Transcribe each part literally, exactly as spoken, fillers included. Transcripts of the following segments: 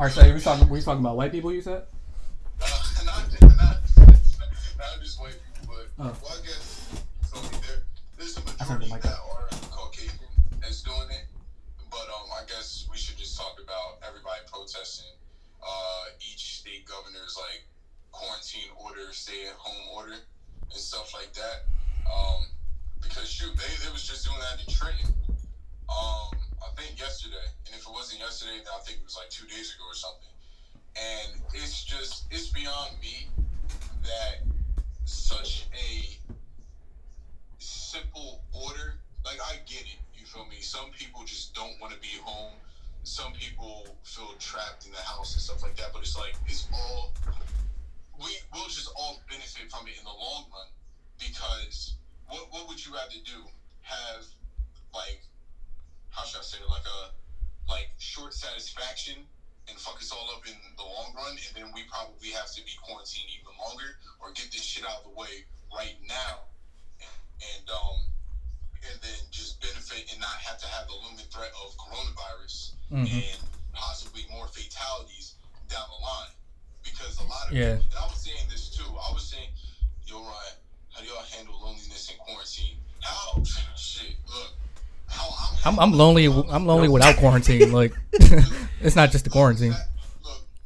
All right, so we were talking, we were talking about white people, you said? Uh, not, not, not just white people, but oh. Well, I guess you told me there, there's the majority that are Caucasian that's doing it, but um, I guess we should just talk about everybody protesting uh, each state governor's, like, quarantine order, stay-at-home order, and stuff like that. Um, because, shoot, they, they was just doing that in Trenton. Um, I think yesterday, and if it wasn't yesterday, then I think it was like two days ago or something. And it's just, it's beyond me that such a simple order, like I get it, you feel me? Some people just don't want to be home. Some people feel trapped in the house and stuff like that, but it's like, it's all, we, we'll just all benefit from it in the long run, because what, what would you rather do? Have, like, how should I say it, like a like short satisfaction and fuck us all up in the long run, and then we probably have to be quarantined even longer, or get this shit out of the way right now, and, and um and then just benefit and not have to have the looming threat of coronavirus mm-hmm. and possibly more fatalities down the line, because a lot of yeah. people, and I was saying this too, I was saying, yo Ryan, how do y'all handle loneliness in quarantine? How shit look. I'm, I'm lonely. I'm lonely without quarantine. Like, it's not just the quarantine.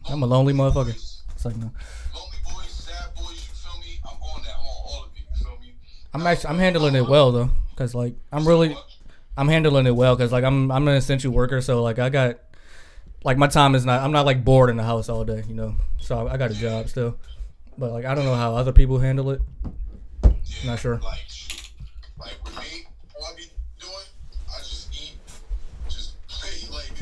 I'm a lonely motherfucker. It's like no. Lonely boys, sad boys. You feel me? I'm on that. I'm on all of you. You feel me? I'm actually. I'm handling it well though, cause like I'm really. I'm handling it well, cause like I'm. I'm an essential worker, so like I got. Like my time is not. I'm not like bored in the house all day, you know. So I got a job still, but like I don't know how other people handle it. I'm not sure.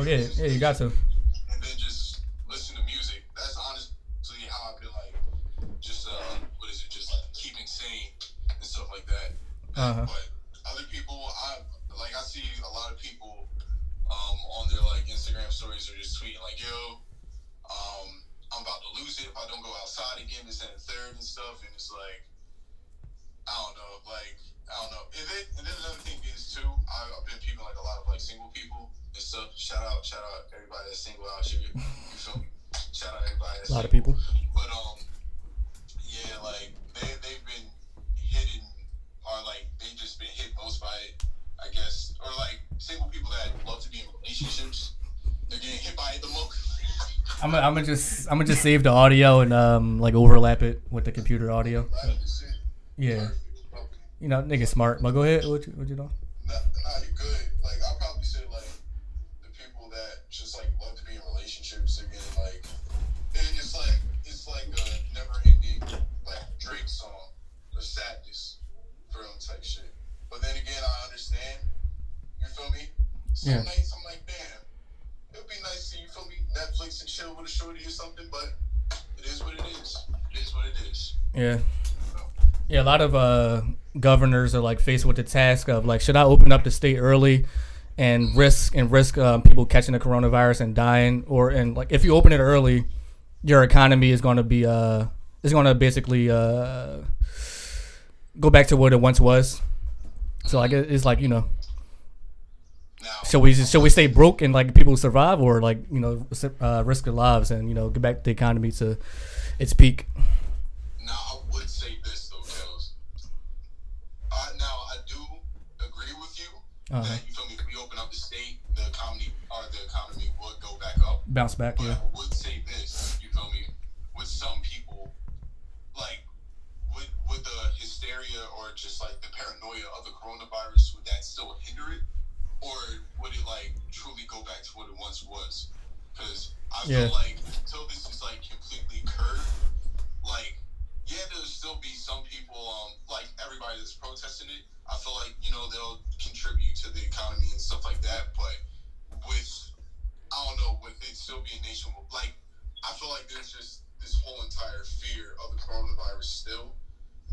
Okay, yeah, you got to. And then just listen to music. That's honestly how I feel, like, just, uh, what is it, just like keeping sane and stuff like that. Uh-huh. But other people, I like, I see a lot of people um, on their, like, Instagram stories or just tweeting, like, yo, um, I'm about to lose it if I don't go outside again, this and third and stuff. And it's like, I don't know, like, I don't know. And then, and then another thing is, too, I've been peeping, like, a lot of, like, single people. And stuff. Shout out, shout out everybody that's single out here. You feel me? Shout out everybody that's a lot single. Of people. But um, yeah, like they they've been hidden, or like they just been hit most by it, I guess. Or like single people that love to be in relationships, they're getting hit by it the most. I'm gonna I'm just I'm gonna just save the audio and um like overlap it with the computer audio. Right, so, yeah, okay. You know, nigga smart. But go ahead. What you what you doing? Nah, nah, you good. Like I probably said like. Just like love to be in relationships again, like it's like it's like a never-ending like Drake song of sadness for them type shit. But then again, I understand. You feel me? Some yeah. nights I'm like, damn, it would be nice to you feel me Netflix and chill with a shorty or something. But it is what it is. It is what it is. Yeah. So. Yeah. A lot of uh, governors are like faced with the task of like, should I open up the state early? And risk and risk um, people catching the coronavirus and dying, or and like if you open it early, your economy is going to be uh is going to basically uh go back to what it once was. So like it's like you know, no. should we just, should we stay broke and like people survive, or like you know uh, risk their lives and you know get back the economy to its peak. Now I would say this though, Kels. Uh, now I do agree with you uh-huh. that you feel me. Bounce back, but yeah. I would say this, you feel me? With some people, like, would, would the hysteria or just, like, the paranoia of the coronavirus, would that still hinder it? Or would it, like, truly go back to what it once was? Because I yeah. feel like until this is, like, completely curbed, like, yeah, there'll still be some people, um, like, everybody that's protesting it. I feel like, you know, they'll contribute to the economy and stuff like that, but with... I don't know, with it still being nationwide, like, I feel like there's just this whole entire fear of the coronavirus still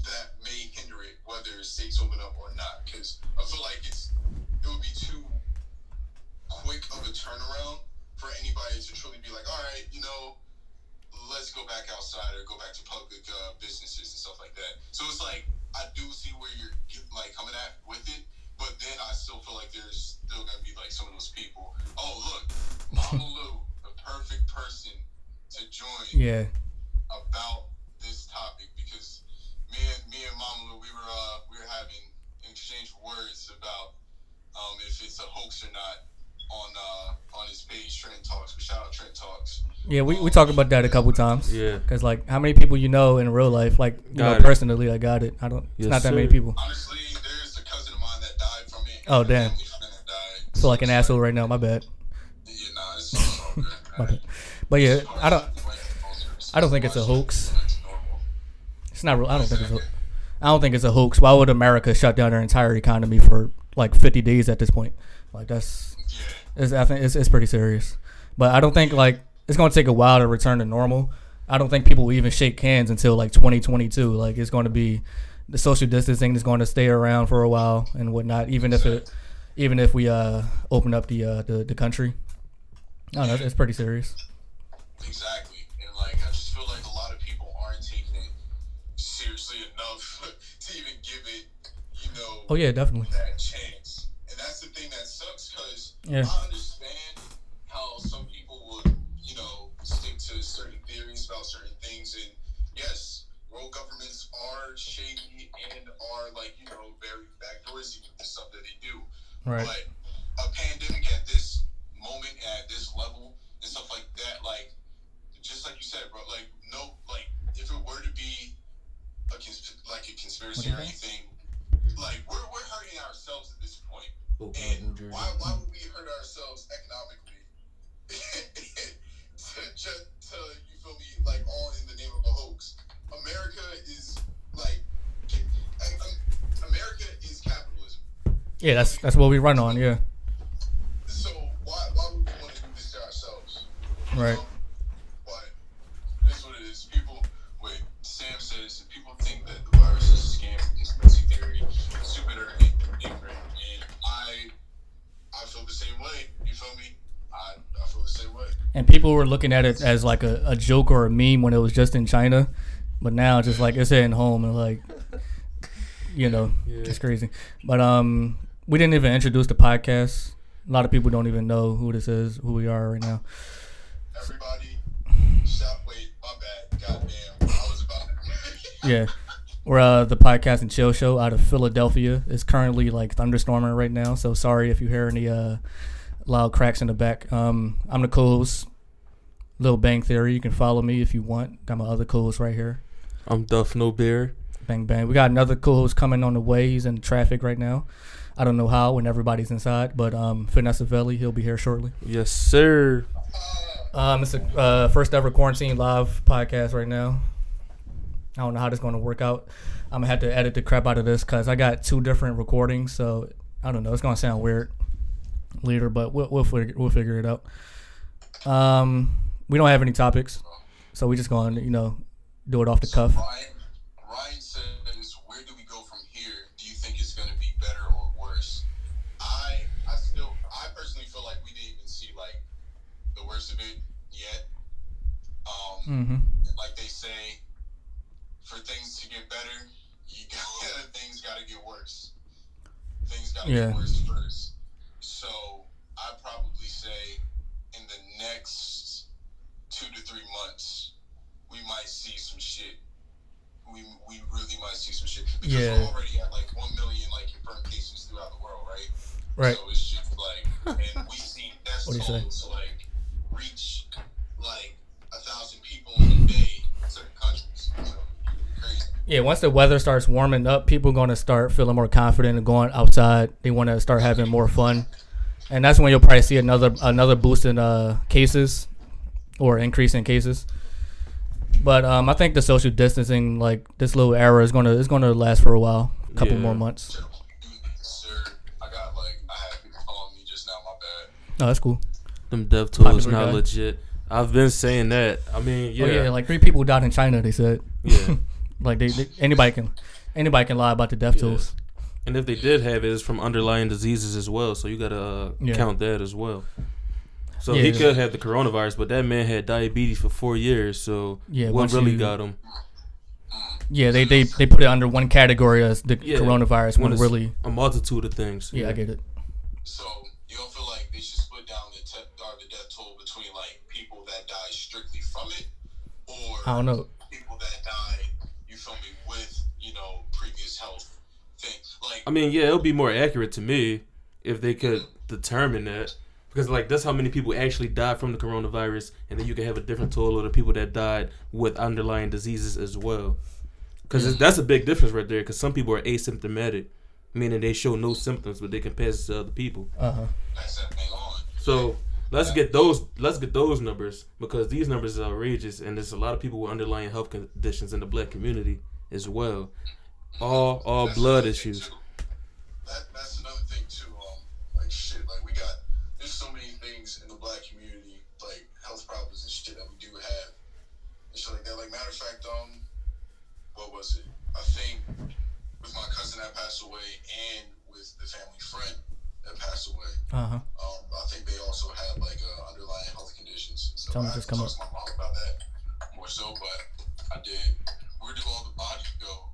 that may hinder it, whether states open up or not, because I feel like it's it would be too quick of a turnaround for anybody to truly be like, all right, you know, let's go back outside or go back to public uh, businesses and stuff like that. So it's like, I do see where you're, like, coming at with it, but then I still feel like there's still going to be, like, some of those people. Oh, look, Mama Lou, perfect person to join yeah. about this topic, because me and me and Mama Lou, we were uh, we were having exchange words about um, if it's a hoax or not on uh, on his page, Trent Talks. We shout out Trent Talks. Yeah, we, um, we talked about that a couple times. Yeah, because like how many people you know in real life, like you got know it. personally, I like, got it. I don't. Yes, it's not that sir. many people. Honestly, there's a cousin of mine that died from it. Oh damn. So like an asshole right now, my bad. Yeah, nah, it's so good, my bad. But yeah, I don't I don't think it's a hoax. It's not real. I don't think it's a, I don't think it's a hoax. Why would America shut down their entire economy for like fifty days at this point? Like that's it's, I think it's it's pretty serious. But I don't think like it's going to take a while to return to normal. I don't think people will even shake hands until like twenty twenty-two. Like it's going to be the social distancing is going to stay around for a while and whatnot, even if it Even if we uh, open up the, uh, the the country. I don't know, it's pretty serious. Exactly. And, like, I just feel like a lot of people aren't taking it seriously enough to even give it, you know, oh, yeah, definitely. that chance. And that's the thing that sucks, because yeah. I understand how some people would, you know, stick to certain theories about certain things. And, yes, world governments are shady and are, like, you know, very backdoorsy with the stuff that they do. Right. But a pandemic at this moment, at this level, and stuff like that, like, just like you said, bro, like, no, like, if it were to be a cons- like a conspiracy or anything, like, we're we're hurting ourselves at this point. And why why would we hurt ourselves economically to just, to, you feel me, like, all in the name of a hoax? America is, like, America is capitalism. Yeah, that's that's what we run on, yeah. So why why would we want to do this to ourselves? Right. So, but that's what it is. People wait, Sam says if people think that the virus is a scam, conspiracy theory, stupid or ignorant. And I I feel the same way. You feel me? I, I feel the same way. And people were looking at it as like a, a joke or a meme when it was just in China, but now just like it's hitting home and like you know, yeah. it's crazy. But um we didn't even introduce the podcast. A lot of people don't even know who this is, who we are right now. Everybody, stop, wait, my bad. Goddamn, I was about to. Yeah. We're uh, the Podcast and Chill Show out of Philadelphia. It's currently like thunderstorming right now, so sorry if you hear any uh, loud cracks in the back. Um, I'm the co-host, Lil Bang Theory. You can follow me if you want. Got my other co-host right here. I'm Duff No Bear. Bang, bang. We got another co-host coming on the way. He's in traffic right now. I don't know how when everybody's inside, but um, Vanessa Veli, he'll be here shortly. Yes, sir. Um, it's the uh, first ever quarantine live podcast right now. I don't know how this is going to work out. I'm going to have to edit the crap out of this because I got two different recordings, so I don't know. It's going to sound weird later, but we'll we'll figure, we'll figure it out. Um, we don't have any topics, so we're just going to, you know, do it off the cuff. Ryan says, where do we go from here? Do you think it's going to be better or worse? I I still, I personally feel like we didn't even see, like, the worst of it yet. Um, mm-hmm. Like they say, for things to get better, you gotta, things got to get worse. Things got to yeah. get worse first. So I probably say in the next two to three months, we might see some shit. We we really might see some shit because yeah. we're already at like one million like confirmed cases throughout the world, right? Right. So it's just like, and we've seen death tolls like reach like a thousand people in a day in certain countries. So crazy. Yeah. Once the weather starts warming up, people are gonna start feeling more confident and going outside. They want to start having more fun, and that's when you'll probably see another another boost in uh, cases or increase in cases. But um, I think the social distancing, like this little era, is gonna is gonna last for a while, a couple yeah. more months. Sir, I got like I had people calling me just now. My bad. No, that's cool. Them dev tools not guy. legit. I've been saying that. I mean, yeah, oh, yeah like three people died in China. They said, yeah, like they, they anybody can anybody can lie about the dev yeah. tools. And if they did have it, it's from underlying diseases as well. So you gotta uh, yeah. count that as well. So yeah, he could have the coronavirus, but that man had diabetes for four years, so yeah, what really you, got him? Yeah, they, they they put it under one category as the yeah, coronavirus when really... a multitude of things. Yeah, yeah, I get it. So you don't feel like they should split down the, te- or the death toll between, like, people from it, or I don't know, people that died, you feel me, with, you know, previous health things. Like, I mean, yeah, it would be more accurate to me if they could determine that, because like that's how many people actually died from the coronavirus, and then you can have a different total of the people that died with underlying diseases as well. Because that's a big difference right there, because some people are asymptomatic, meaning they show no symptoms, but they can pass it to other people. Uh-huh. So let's get those let's get those numbers, because these numbers are outrageous, and there's a lot of people with underlying health conditions in the black community as well. All all that's blood issues. That, that's another thing, too. Um, like, shit, like, we got, there's so many things in the black community, like, health problems and shit that we do have, and shit like that. Like, matter of fact, um... what was it? I think with my cousin that passed away and with the family friend that passed away, uh-huh. um, I think they also had like uh, underlying health conditions. So Tell I haven't talked to my mom about that more so, but I did. Where did all the bodies go?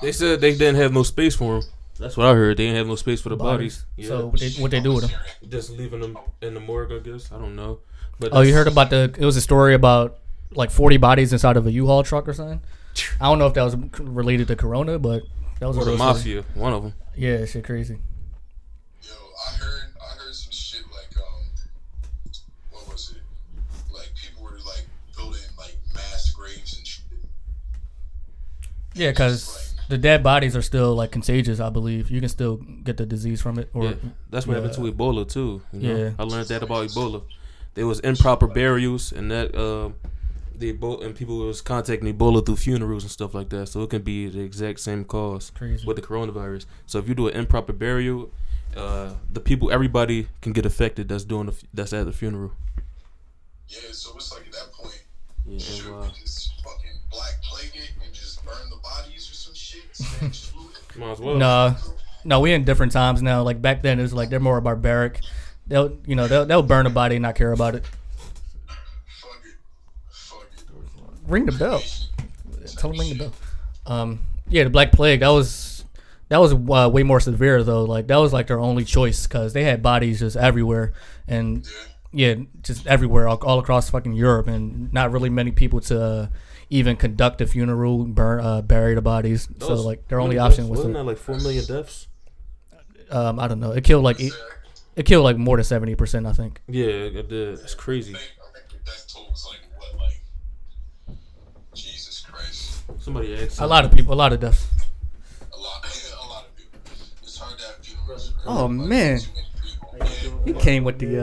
They said they didn't have no space for them. That's what I heard. They didn't have no space for the bodies. bodies. Yeah. So what they, what they do with them? Just leaving them in the morgue, I guess. I don't know. But oh, you heard about the? It was a story about like forty bodies inside of a U-Haul truck or something. I don't know if that was related to Corona, but that was or the mafia, thing. One of them. Yeah, shit, crazy. Yo, I heard, I heard some shit like, um, what was it? Like people were like building like mass graves and shit. Yeah, because like, the dead bodies are still like contagious. I believe you can still get the disease from it. Or yeah, that's what uh, happened to Ebola too. You know? Yeah, I learned that about Ebola. There was improper burials, and that. Uh, The Ebola, and people was contacting Ebola through funerals and stuff like that, so it can be the exact same cause Crazy. With the coronavirus. So if you do an improper burial, uh, the people, everybody can get affected. That's doing the, that's at the funeral. Yeah, so it's like at that point, yeah, should uh, we just fucking black plague it and just burn the bodies or some shit? Might as well. Nah, no, we in different times now. Like back then, it was like they're more barbaric. They'll, you know, they'll, they'll burn a body and not care about it. Ring the bell. Tell them ring the bell. Um, yeah, the Black Plague. That was that was uh, way more severe though. Like that was like their only choice because they had bodies just everywhere, and yeah, just everywhere all, all across fucking Europe, and not really many people to uh, even conduct a funeral, burn, uh, bury the bodies. Those, so like their only option was wasn't to, that like four million deaths. Um, I don't know. It killed like eight, it killed like more than seventy percent, I think. Yeah, it did. It's crazy. Somebody asked. A lot of people, a lot of deaths. A lot, yeah, a lot of people. It's hard to have funerals. Oh like, man, you came with the.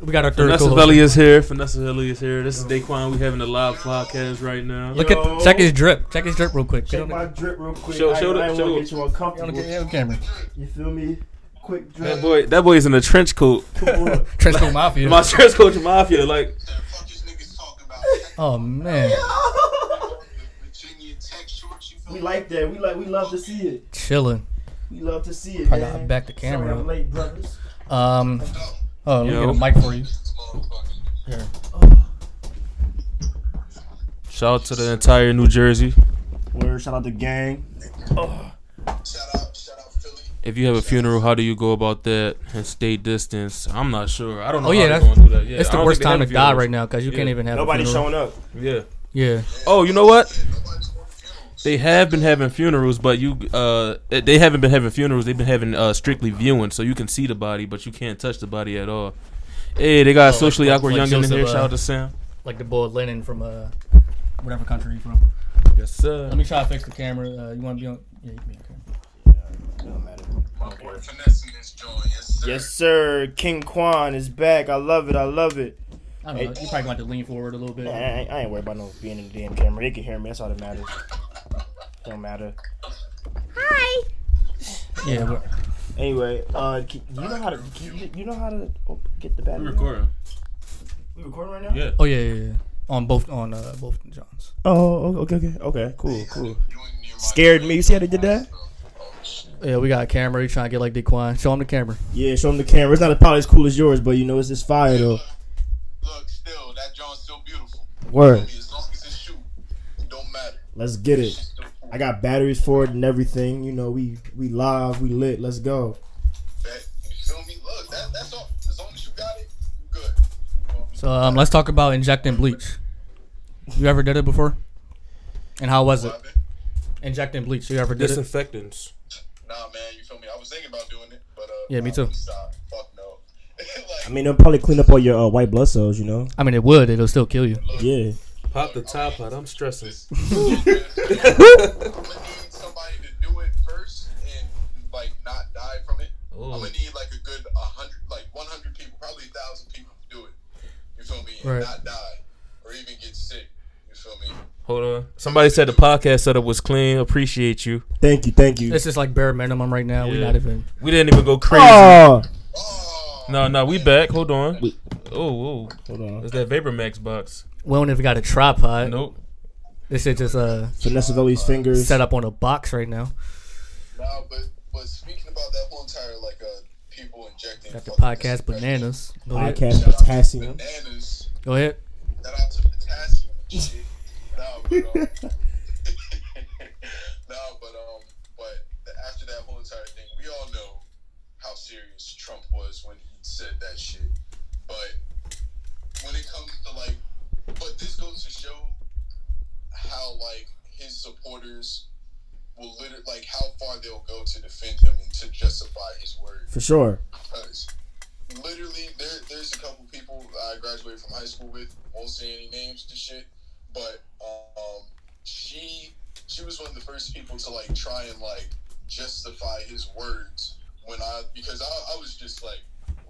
Uh, we got our third. Vanessa Veli is here. Vanessa Veli is here. This is Daquan. We having a live podcast right now. Look Yo. at check his drip. Check his drip real quick. Check my drip real quick. Show, show I, the, I show. Get you uncomfortable. Camera. You feel me? Quick drip. That boy, that boy is in a trench coat. Trench coat mafia. My trench coat mafia. Like. Oh man. We like that. We like. We love to see it. Chilling. We love to see it. I got back the camera. Sorry, I'm late, brothers. Um. Oh, let me get a mic for you. Here. Shout out to the entire New Jersey. Word. Shout out the gang. Oh. Shout out. Shout out Philly. If you have a funeral, how do you go about that and stay distance? I'm not sure. I don't know. Oh yeah, how that's, do that. Yeah, it's the worst time to die right now because you yeah. can't even have nobody a showing up. Yeah. Yeah. Oh, you know what? They have been having funerals, but you uh, they haven't been having funerals. They've been having uh, strictly viewing, so you can see the body, but you can't touch the body at all. Hey, they got oh, socially like, awkward like youngin in here. Uh, Shout out to Sam. Like the boy Lennon from uh, whatever country you from. Yes, sir. Let me try to fix the camera. Uh, you want to be on? Yeah, you can be on camera. Yeah, it don't matter. My boy Finesse is joined. Yes, sir. Yes, sir. King Quan is back. I love it. I love it. I don't know. Hey, you probably want to lean forward a little bit. I, I, I ain't worried about no being in the damn camera. They can hear me. That's all that matters. Don't matter. Hi. Yeah. But anyway, uh, you know how to you, you know how to oh, get the battery. We recording. We recording right now. Yeah. Oh yeah, yeah, yeah. On both on uh, both Johns. Oh, okay, okay, okay. Cool, cool. Scared me. You see how they did that? Yeah, we got a camera. You trying to get like Daquan? Show him the camera. Yeah, show him the camera. It's not probably as cool as yours, but you know it's just fire though. Look, look still that John's still beautiful. Word. As long as it's shoot, it don't matter. Let's get it. I got batteries for it and everything. You know, we, we live, we lit. Let's go. That, you feel me? Look, that, that's all. As long as you got it, you good. You know, so um, let's talk about injecting bleach. You ever did it before? And how was it? Injecting bleach. You ever did Disinfectants. It? Disinfectants. Nah, man. You feel me? I was thinking about doing it, but uh, yeah, me too. Fuck no. Like, I mean, it'll probably clean up all your uh, white blood cells. You know. I mean, it would. It'll still kill you. Look, yeah. Pop the top out. I'm stressing. I'm gonna need somebody to do it first and like not die from it. Ooh. I'm gonna need like a good a hundred, like one hundred people, probably a thousand people to do it. You feel me? And right. not die or even get sick. You feel me? Hold on. Somebody said the podcast setup was clean. Appreciate you. Thank you. Thank you. This is like bare minimum right now. Yeah. We not even. We didn't even go crazy. Oh. Oh. No, no, we back. Hold on. We, oh, oh, hold on. It's that Vapor Max box. We don't even got a tripod. Nope. This shit just uh. Vanessa Veli's fingers set up on a box right now. No, but but speaking about that whole entire like uh people injecting. Got the podcast bananas. Go podcast potassium. Bananas. Go ahead. Shout out to potassium and shit. No, but um, no, but um, but the, after that whole entire thing, we all know how serious Trump was when he said that shit. But when it comes to like, but this goes to show how like his supporters will literally like how far they'll go to defend him and to justify his word. For sure. Because literally, there there's a couple people I graduated from high school with. Won't say any names and shit. But um, she she was one of the first people to like try and like justify his words when I because I, I was just like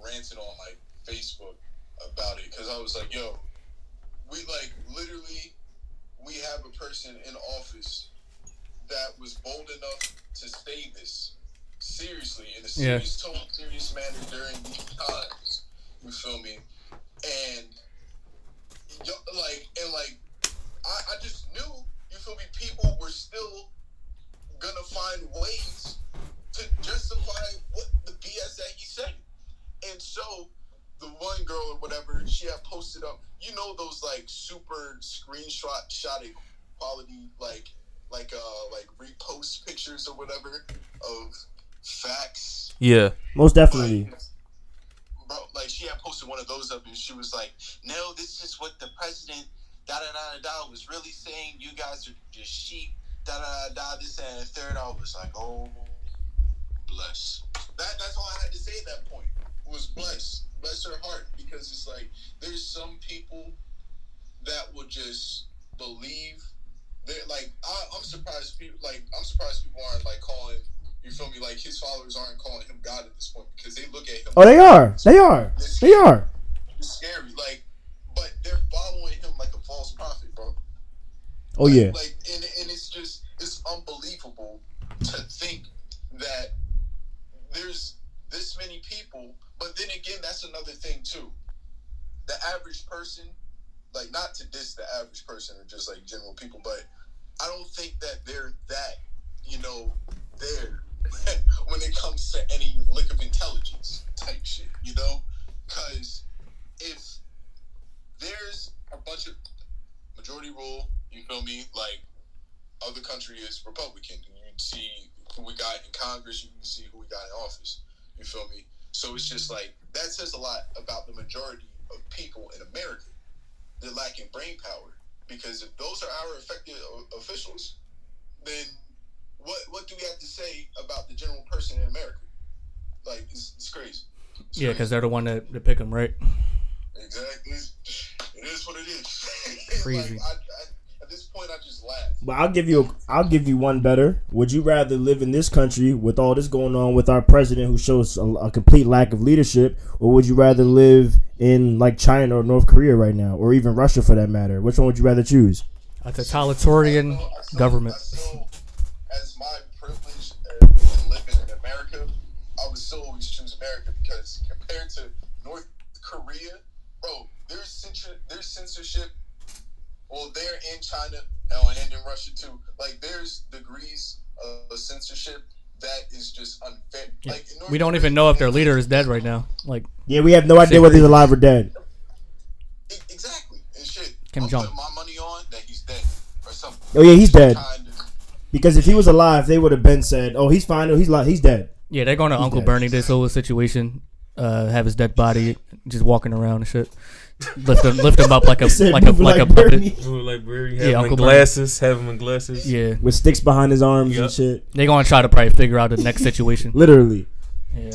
ranting on like Facebook about it because I was like, yo, we like literally we have a person in office that was bold enough to say this seriously in a serious yeah. tone, serious manner during these times. You feel me? And like and like. I, I just knew, you feel me, people were still gonna find ways to justify what the B S that he said. And so the one girl or whatever, she had posted up, you know, those like super screenshot shotting quality, like like uh like repost pictures or whatever of facts. Yeah, most definitely. Like, bro, like she had posted one of those up and she was like, no, this is what the president Da, da da da da was really saying, you guys are just sheep. Da da da da this and third. I was like, oh, bless. That that's all I had to say at that point. Was bless, bless her heart, because it's like there's some people that will just believe. They're like, I, I'm surprised people like I'm surprised people aren't like calling. You feel me? Like his followers aren't calling him God at this point because they look at him. Oh, they are. They are. They are. It's scary. Like. But they're following him like a false prophet, bro. Oh, like, yeah. Like, and, and it's just, it's unbelievable to think that there's this many people. But then again, that's another thing, too. The average person, like, not to diss the average person or just, like, general people, but I don't think that they're that, you know, there when it comes to any lick of intelligence type shit, you know? Because if there's a bunch of majority rule, you feel me? Like, other country is Republican. You see who we got in Congress, you can see who we got in office. You feel me? So it's just like, that says a lot about the majority of people in America. They're lacking brain power. Because if those are our effective officials, then what what do we have to say about the general person in America? Like, it's, it's crazy. It's yeah, because they're the one that, that pick them, right? Exactly. It is what it is. Crazy. Like, I, I, at this point, I just laugh. But I'll give you, a, I'll give you one better. Would you rather live in this country with all this going on with our president, who shows a, a complete lack of leadership, or would you rather live in like China or North Korea right now, or even Russia for that matter? Which one would you rather choose? A totalitarian I know, I still, government. I still, as my privilege in living in America, I would still always choose America because compared to North Korea. Bro, there's censor- there's censorship. Well, they're in China and in Russia too. Like, there's degrees of censorship that is just unfair. Yeah. Like, we don't even know if their leader is dead right now. Like, yeah, we have no idea whether he's alive or dead. It, exactly, and shit. Kim Jong. I'm putting my money on that he's dead or something. Oh yeah, he's dead. Kind of. Because if he was alive, they would have been said, "Oh, he's fine. Oh, he's li- he's dead." Yeah, they're going to he's Uncle dead. Bernie this whole situation. Uh, have his dead body just walking around and shit. lift him, lift him up like a like a like, like a puppet. Like Bernie, have yeah, him in glasses, Bernie. Have him in glasses. Yeah, with sticks behind his arms yep. and shit. They're gonna try to probably figure out the next situation. Literally. Yeah.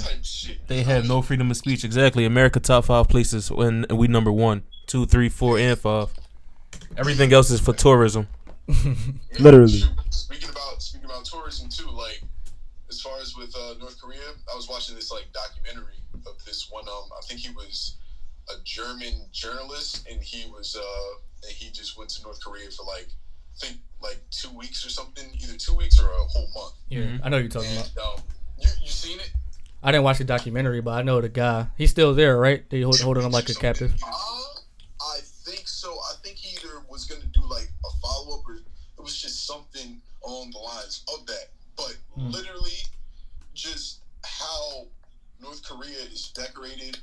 They have no freedom of speech. Exactly. America top five places when we number one, two, three, four, and five. Everything else is for tourism. Literally. Speaking about speaking about tourism too, like as far as with uh, North Korea, I was watching this like documentary of this one. Um, I think he was a German journalist, and he was uh, and he just went to North Korea for like I think like two weeks or something, either two weeks or a whole month. Yeah, I know you're talking and, about. Um, you you seen it? I didn't watch the documentary, but I know the guy. He's still there, right? They hold, holding him like a captive. Uh, I think so. I think he either was going to do like a follow-up or it was just something along the lines of that. But hmm. literally just how North Korea is decorated,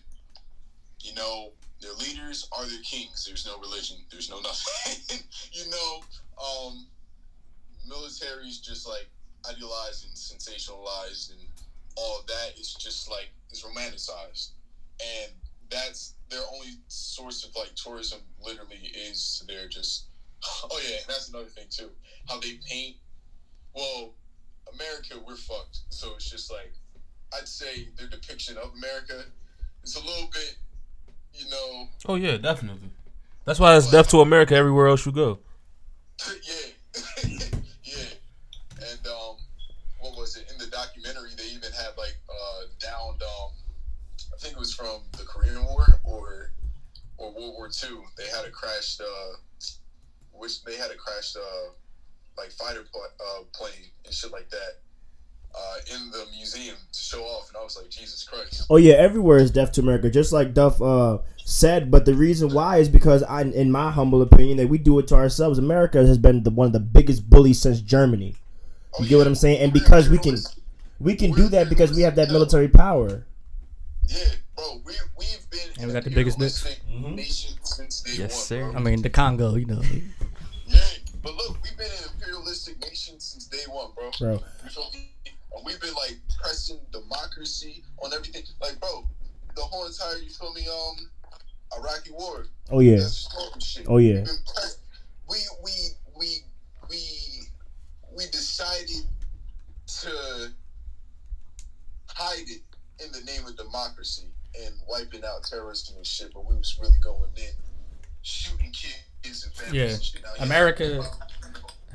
you know, their leaders are their kings. There's no religion. There's no nothing. You know, um, military's just like idealized and sensationalized and all of that is just like is romanticized, and that's their only source of like tourism. Literally, is their just oh yeah, and that's another thing too. How they paint. Well, America, we're fucked. So it's just like I'd say their depiction of America is a little bit, you know. Oh yeah, definitely. That's why it's like, death to America everywhere else you go. Yeah, yeah, and um. What was it in the documentary? They even had like uh, downed. Um, I think it was from the Korean War or or World War Two. They had a crashed, uh, which they had a crashed uh, like fighter pl- uh, plane and shit like that uh, in the museum to show off. And I was like, Jesus Christ! Oh yeah, everywhere is death to America, just like Duff uh, said. But the reason why is because I, in my humble opinion, that we do it to ourselves. America has been the, one of the biggest bullies since Germany. You get what I'm saying? And because we can we can do that because we have that military power. Yeah, bro. We, we've been and we got the biggest mm-hmm. nation since day yes, one. Yes, sir. Bro. I mean, the Congo, you know. Yeah, but look, we've been an imperialistic nation since day one, bro. Bro. We've been, like, pressing democracy on everything. Like, bro, the whole entire, you feel me, um, Iraqi war. Oh, yeah. Shit. Oh, yeah. We, we, we, we... We decided to hide it in the name of democracy and wiping out terrorists and shit, but we was really going in, shooting kids and families. Yeah, and shit. Now, America,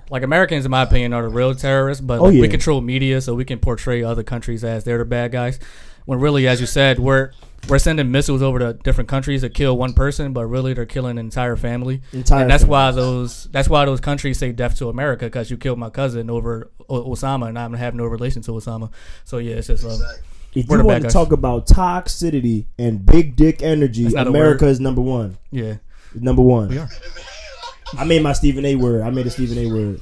like Americans, in my opinion, are the real terrorists. But oh, like, yeah. we control media, so we can portray other countries as they're the bad guys. When really, as you said, we're we're sending missiles over to different countries to kill one person, but really they're killing an entire family. Entire and that's family. why those that's why those countries say death to America, because you killed my cousin over o- Osama, and I'm gonna have no relation to Osama. So yeah, it's just um, if you want to talk about toxicity and big dick energy, America is number one. Yeah, number one. We are. I made my Stephen A word. I made a Stephen A word.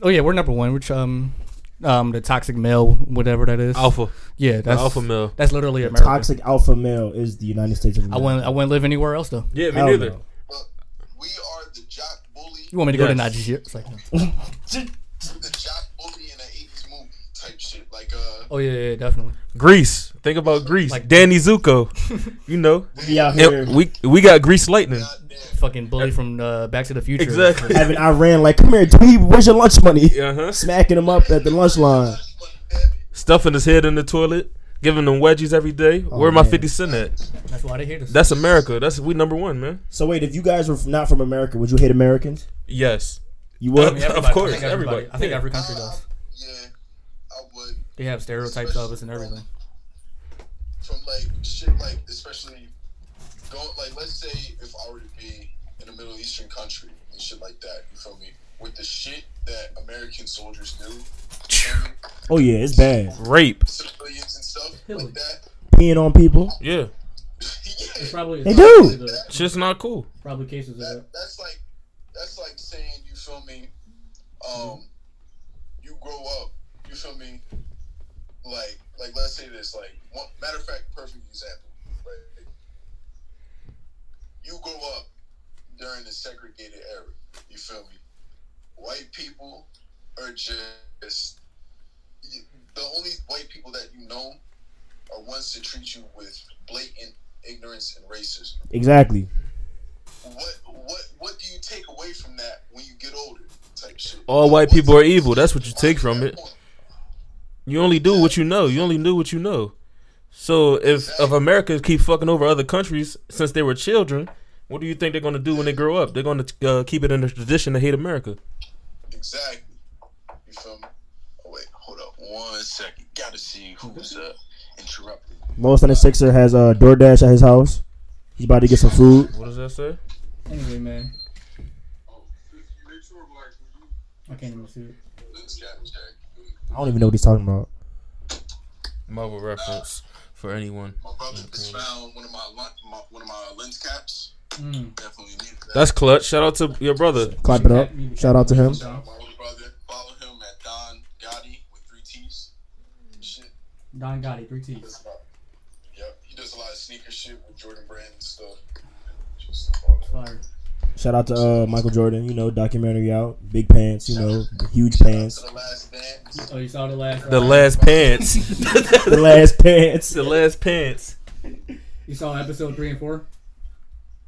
Oh yeah, we're number one. Which um. Um, the toxic male, whatever that is, alpha. Yeah, that's alpha male. That's literally America. Toxic alpha male is the United States of America. I wouldn't. I wouldn't live anywhere else though. Yeah, me neither. Well, we are the jock bully. You want me to yes. go to Nigeria? It's like no. The jock bully in the eighties movie type shit. Like uh. Oh yeah, yeah, definitely. Grease. Think about Grease. Like Danny Zuko. You know. We out here. And we we got Grease lightning. Fucking bully from uh, Back to the Future. Exactly. Having Iran like, come here, dude, where's your lunch money? Uh-huh. Smacking him up at the lunch line. Stuffing his head in the toilet. Giving them wedgies every day. Oh, where man. My fifty cent at? That's why they hate us. That's America. That's we number one, man. So wait, if you guys were not from America, would you hate Americans? Yes. You would? I mean, of course. I think everybody. everybody. I think yeah. every country does. Uh, yeah, I would. They have stereotypes especially of us and everything. From, from like, shit like, especially... Go, like, let's say if I were to be in a Middle Eastern country and shit like that, you feel me? With the shit that American soldiers do. Oh, yeah, it's bad. Rape. Civilians and stuff Hillary. Like that. Peeing on people. Yeah. yeah. Probably they do. Like it's just not cool. Probably cases that, of that. That's like, that's like saying, you feel me, um, mm-hmm. you grow up, you feel me, like, like let's say this, like, one, matter of fact, perfect example. You go up during the segregated era, you feel me? White people are just, the only white people that you know are ones that treat you with blatant ignorance and racism. Exactly. what what what do you take away from that when you get older? Type shit. All like, white people are evil. That's what you take from it. Point? You only do what you know. You only do what you know. So if exactly. if America keep fucking over other countries since they were children, what do you think they're gonna do when they grow up? They're gonna uh, keep it in the tradition to hate America. Exactly. You feel me? Oh, wait, hold up one second. Gotta see who's uh, interrupted. Most on the Sixer has uh, DoorDash at his house. He's about to get some food. What does that say? Anyway, man. I can't even see it. I don't even know what he's talking about. Marvel reference uh, for anyone. My brother okay. just found one of my, my one of my lens caps. Mm. Definitely needed that. That's clutch. Shout out to your brother. Clap it up. Shout out to him. Shout out to my older brother. Follow him at Don Gotti with three T's. Shit. Don Gotti, three T's. Yep. He does a lot of sneaker shit with Jordan Brand and stuff. Just fire. Shout out to uh, Michael Jordan. You know, documentary out. Big pants. You know, huge pants. The last pants. Oh, you saw the last. Right? The last pants. The last pants. The last pants. You saw episode three and four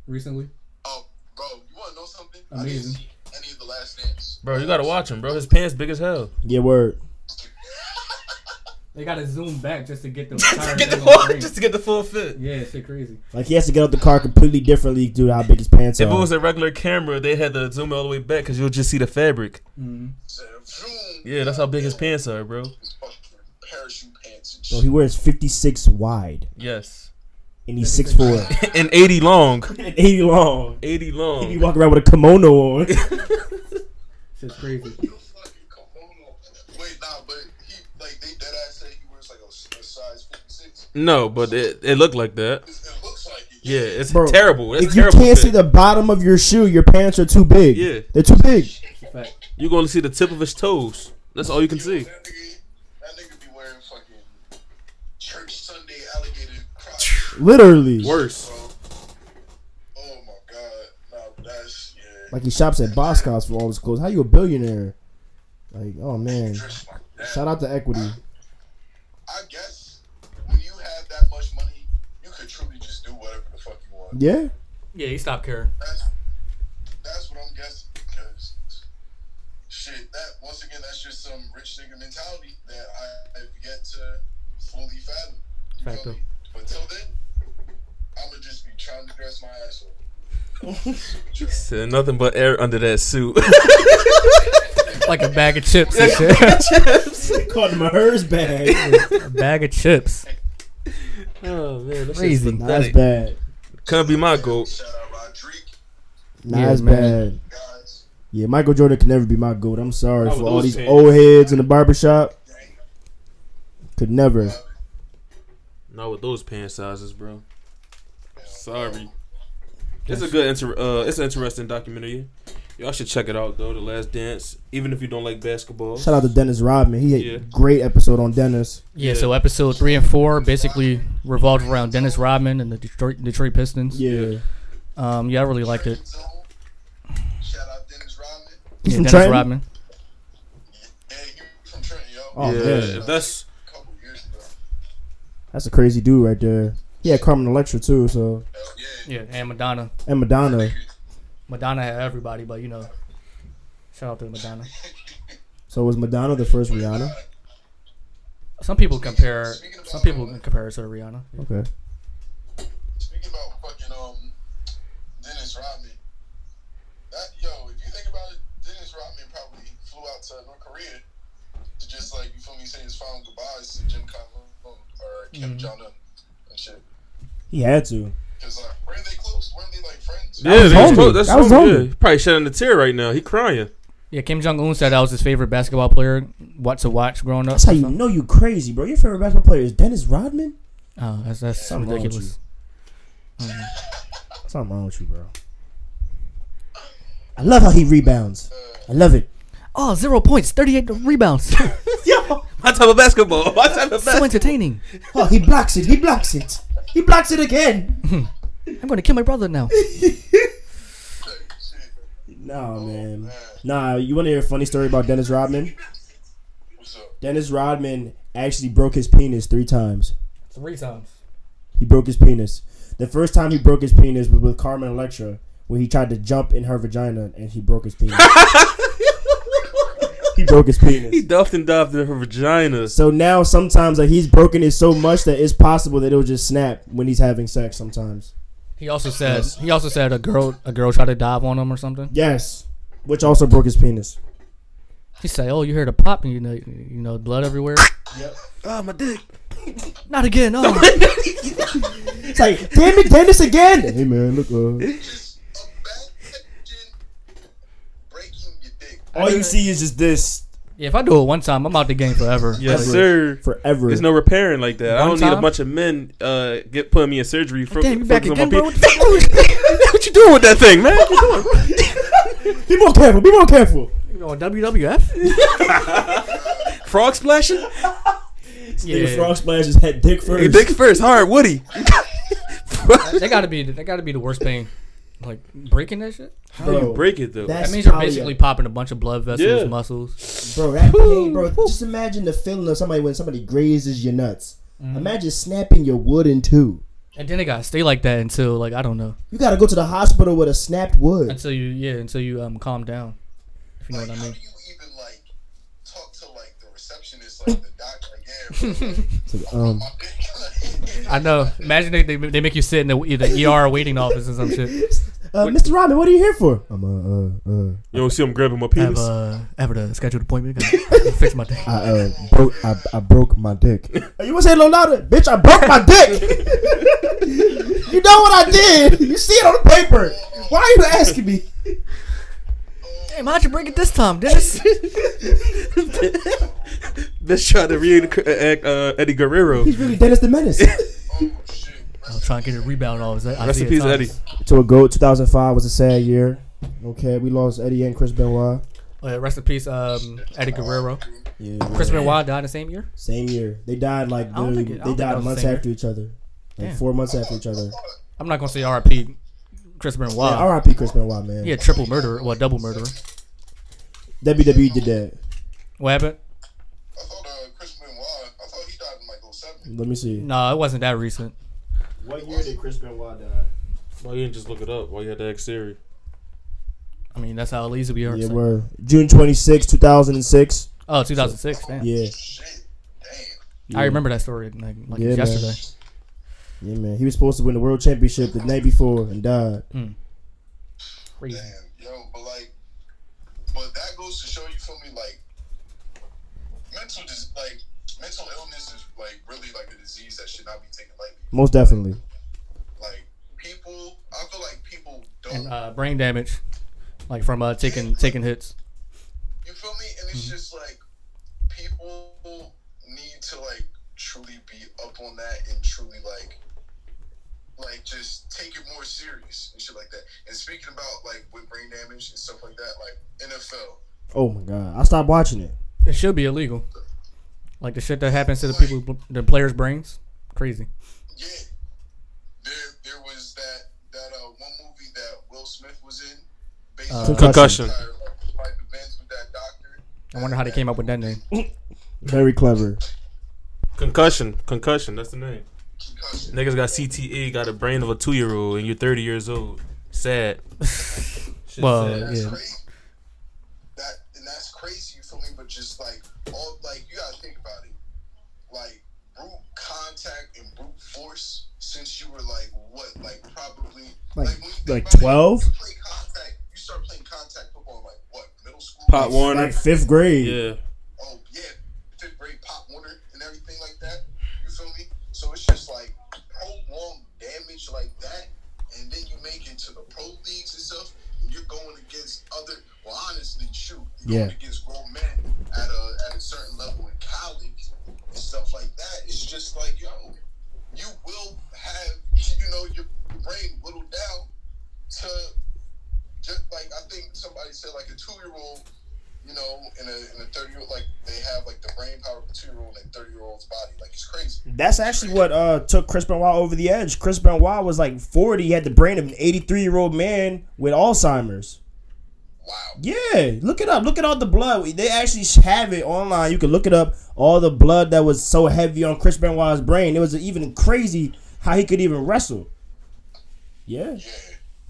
recently. Oh, bro, you want to know something? Amazing. I didn't see any of the last dance. Bro, you gotta watch him, bro. His pants big as hell. Yeah, word. They gotta zoom back just to get the entire get the full, just to get the full fit. Yeah, it's crazy. Like he has to get out the car completely differently due to how big his pants if are. If it was a regular camera, they had to zoom all the way back because you'll just see the fabric. Mm-hmm. Yeah, that's how big his pants are, bro. Parachute pants. So he wears fifty-six wide. Yes. And he's six foot four. And eighty long. And eighty long. eighty long. He walk around with a kimono on. It's crazy. Wait, nah, but he like they dead ass. No, but it, it looked like that. It looks like it. Yeah, it's bro, terrible. It's if you terrible can't fit. See the bottom of your shoe, your pants are too big. Yeah. They're too big. You're going to see the tip of his toes. That's all you can see. That nigga, that nigga be wearing fucking church Sunday alligator crotch. Literally. Worse. Oh, my God. Nah, that's, yeah. Like he shops at Boscos for all his clothes. How you a billionaire? Like, oh, man. Like shout out to Equity. I, I guess. That much money, you could truly just do whatever the fuck you want. Yeah. Yeah, you stop caring. That's, that's what I'm guessing because shit, that once again, that's just some rich nigga mentality that I have yet to fully fathom. You Fact feel me? But till then, I'm gonna just be trying to dress my ass off. Said nothing but air under that suit. Like a bag of chips and shit. Called him a hers bag. A bag of chips. Oh man, that's crazy. Nah, that's bad. Can't be my goat. Shout out Rodrigue. Nah, yeah, that's man. Bad. Guys. Yeah, Michael Jordan can never be my goat. I'm sorry for all these pants. Old heads in the barbershop. Could never. Not with those pant sizes, bro. Sorry. It's a good, inter- uh, it's an interesting documentary. Y'all should check it out though. The Last Dance, even if you don't like basketball. Shout out to Dennis Rodman. He had a yeah. great episode on Dennis. Yeah, yeah. So episode three and four basically revolved around Dennis Rodman and the Detroit, Detroit Pistons. Yeah. Um. Yeah, I really liked it. Shout out Dennis Rodman. He's yeah, from Dennis Trenton? Rodman. Yeah, he from Trenton, yo. Oh yeah. yeah. That's. That's a crazy dude right there. He had Carmen Electra too, so. Yeah, and Madonna. And Madonna. Madonna had everybody, but you know, shout out to Madonna. So was Madonna the first Rihanna? Some people compare. Some people compare her to Rihanna. Yeah. Okay. Speaking about fucking um, Dennis Rodman. That yo, if you think about it, Dennis Rodman probably flew out to North Korea to just like you feel me, say his final goodbyes to Jim Conlon or Kim mm-hmm. Jong Un and shit. He had to. Cause like, weren't they close? Weren't they like friends? Yeah, that was homie. That's that was homie. He's probably shedding a tear right now. He crying. Yeah, Kim Jong-un said that was his favorite basketball player. What to watch growing up. That's how you know you crazy, bro. Your favorite basketball player is Dennis Rodman? Oh, that's that's something ridiculous. Something wrong with you, something wrong with you, bro. I love how he rebounds. I love it. Oh, zero points, thirty-eight rebounds. Yo, my type of basketball. My type of basketball. So entertaining. Oh, he blocks it. He blocks it. He blocks it again. I'm going to kill my brother now. No, man. Nah, you want to hear a funny story about Dennis Rodman? What's up? Dennis Rodman actually broke his penis three times. Three times? He broke his penis. The first time he broke his penis was with Carmen Electra where he tried to jump in her vagina and he broke his penis. He broke his penis. He duffed and duffed in her vagina. So now sometimes like he's broken it so much that it's possible that it'll just snap when he's having sex sometimes. He also says he also said a girl a girl tried to dive on him or something. Yes. Which also broke his penis. He say, "Oh, you heard a pop and you know you know blood everywhere." Yep. Oh, my dick. Not again. Oh. It's like, damn it, Dennis again. Hey man, look up. Just imagine breaking your dick. All you see is just this. Yeah, if I do it one time, I'm out the game forever. Yes, sir. Forever. There's no repairing like that. One I don't time? need a bunch of men uh, get putting me in surgery. For, damn, you back again, bro. What you doing with that thing, man? What you doing? Be more careful. Be more careful. You know, W W F? Frog splashing? Yeah. Nigga frog splashes had dick first. Hey, dick first. Hard, Woody. That gotta be that gotta be the worst thing. Like, breaking that shit? How bro, do you break it, though? That means you're basically popping a bunch of blood vessels, yeah. muscles. Bro, that pain, bro. Just imagine the feeling of somebody when somebody grazes your nuts. Mm-hmm. Imagine snapping your wood in two. And then it gotta stay like that until, like, I don't know. You gotta go to the hospital with a snapped wood. Until you, yeah, until you um calm down. If you know like, what I mean. How do you even, like, talk to, like, the receptionist, like, the doctor? um, I know. Imagine they they make you sit in the, the E R waiting office or some shit. Uh, Mister Rodman, what are you here for? I'm uh uh. uh you don't see him grabbing my penis. I have, uh, have a scheduled appointment. Fix my dick. I uh broke I, I broke my dick. You want to say it a little louder, bitch? I broke my dick. You know what I did? You see it on the paper. Why are you asking me? Damn, how'd you break it this time, Dennis? Let's try to reenact uh, Eddie Guerrero. He's really Dennis the Menace. I'll try and get a rebound off. Rest in peace, Eddie. To a goat, two thousand five was a sad year. Okay, we lost Eddie and Chris Benoit. Uh, rest in peace, um, Eddie Guerrero. Yeah, Chris man. Benoit died the same year? Same year. They died like it, they died months after year. each other. Like Damn. four months after each other. I'm not going to say R I P Chris Benoit. Yeah, R I P Chris Benoit, man. Yeah, triple murderer. Well, double murderer. W W E did that. What happened? I thought uh, Chris Benoit, I thought he died in like oh seven. Let me see. No, it wasn't that recent. What year did Chris Benoit die? Well, you didn't just look it up. Why well, you had to ask Siri? I mean, that's how easy we are. Yeah, we're June twenty-sixth, two thousand six. Oh, two thousand six, damn. Yeah. Shit, damn. Yeah. I remember that story like, like yeah, yesterday. Man. Yeah, man. He was supposed to win the world championship the night before and died. Mm. Crazy. Damn, yo, but like, but that goes to show you, feel me, like, mental, dis- like, mental illness is, like, really, like, a disease that should not be taken lightly. Most definitely. Like, people, I feel like people don't. And, uh, brain damage, like, from uh, taking yeah. taking hits. You feel me? And it's mm-hmm. just, like, people need to, like, truly be up on that and truly, like, like, just take it more serious and shit like that. And speaking about, like, with brain damage and stuff like that, like, N F L. Oh, my God. I stopped watching it. It should be illegal. Like the shit that happens to the like, people, the players' brains. Crazy. Yeah. There there was that, that uh, one movie that Will Smith was in. Based uh, on Concussion. Entire, like, events with that doctor. I wonder how they came up with that name. Very clever. Concussion. Concussion. That's the name. Concussion. Niggas got C T E, got a brain of a two-year-old, and you're thirty years old. Sad. Well, sad. That's yeah. Crazy. That, and that's crazy. But just like all, like you gotta think about it, like brute contact and brute force. Since you were like what, like probably like like, when you like twelve. It, you, play contact, you start playing contact football like what, middle school? Pop Warner, like fifth grade. Yeah. Oh yeah, fifth grade Pop Warner and everything like that. You feel me? So it's just like prolonged damage like that, and then you make it to the pro leagues and stuff. You're going against other, well, honestly, shoot, you're yeah. going against grown men at a at a certain level in college and stuff like that. It's just like, yo, you will have, you know, your brain whittled down to just like, I think somebody said like a two-year-old, you know, and a and a thirty-year-old, like they have like the brain power of a two-year-old and a thirty-year-old's body. Like, it's crazy. That's actually what uh, took Chris Benoit over the edge. Chris Benoit was like forty. He had the brain of an eighty-three-year-old man with Alzheimer's. Wow. Yeah. Look it up. Look at all the blood. They actually have it online. You can look it up. All the blood that was so heavy on Chris Benoit's brain. It was even crazy how he could even wrestle. Yeah. Yeah.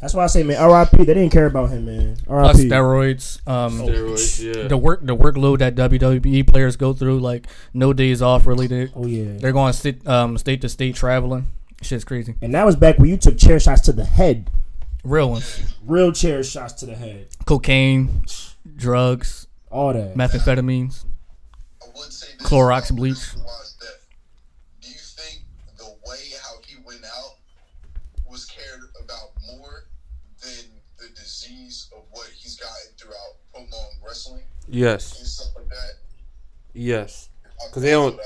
That's why I say, man, R I P. They didn't care about him, man. R I P. Uh, steroids. Um, steroids, yeah. The work, the workload that W W E players go through, like no days off, really. They, oh yeah. They're going st- um, state to state traveling. Shit's crazy. And that was back when you took chair shots to the head. Real ones. Real chair shots to the head. Cocaine, drugs, all that, methamphetamines, I would say this Clorox is bleach. Do you think the way how he went out was cared about more than the disease of what he's gotten throughout prolonged wrestling? Yes. And stuff like that? Yes. Because they don't.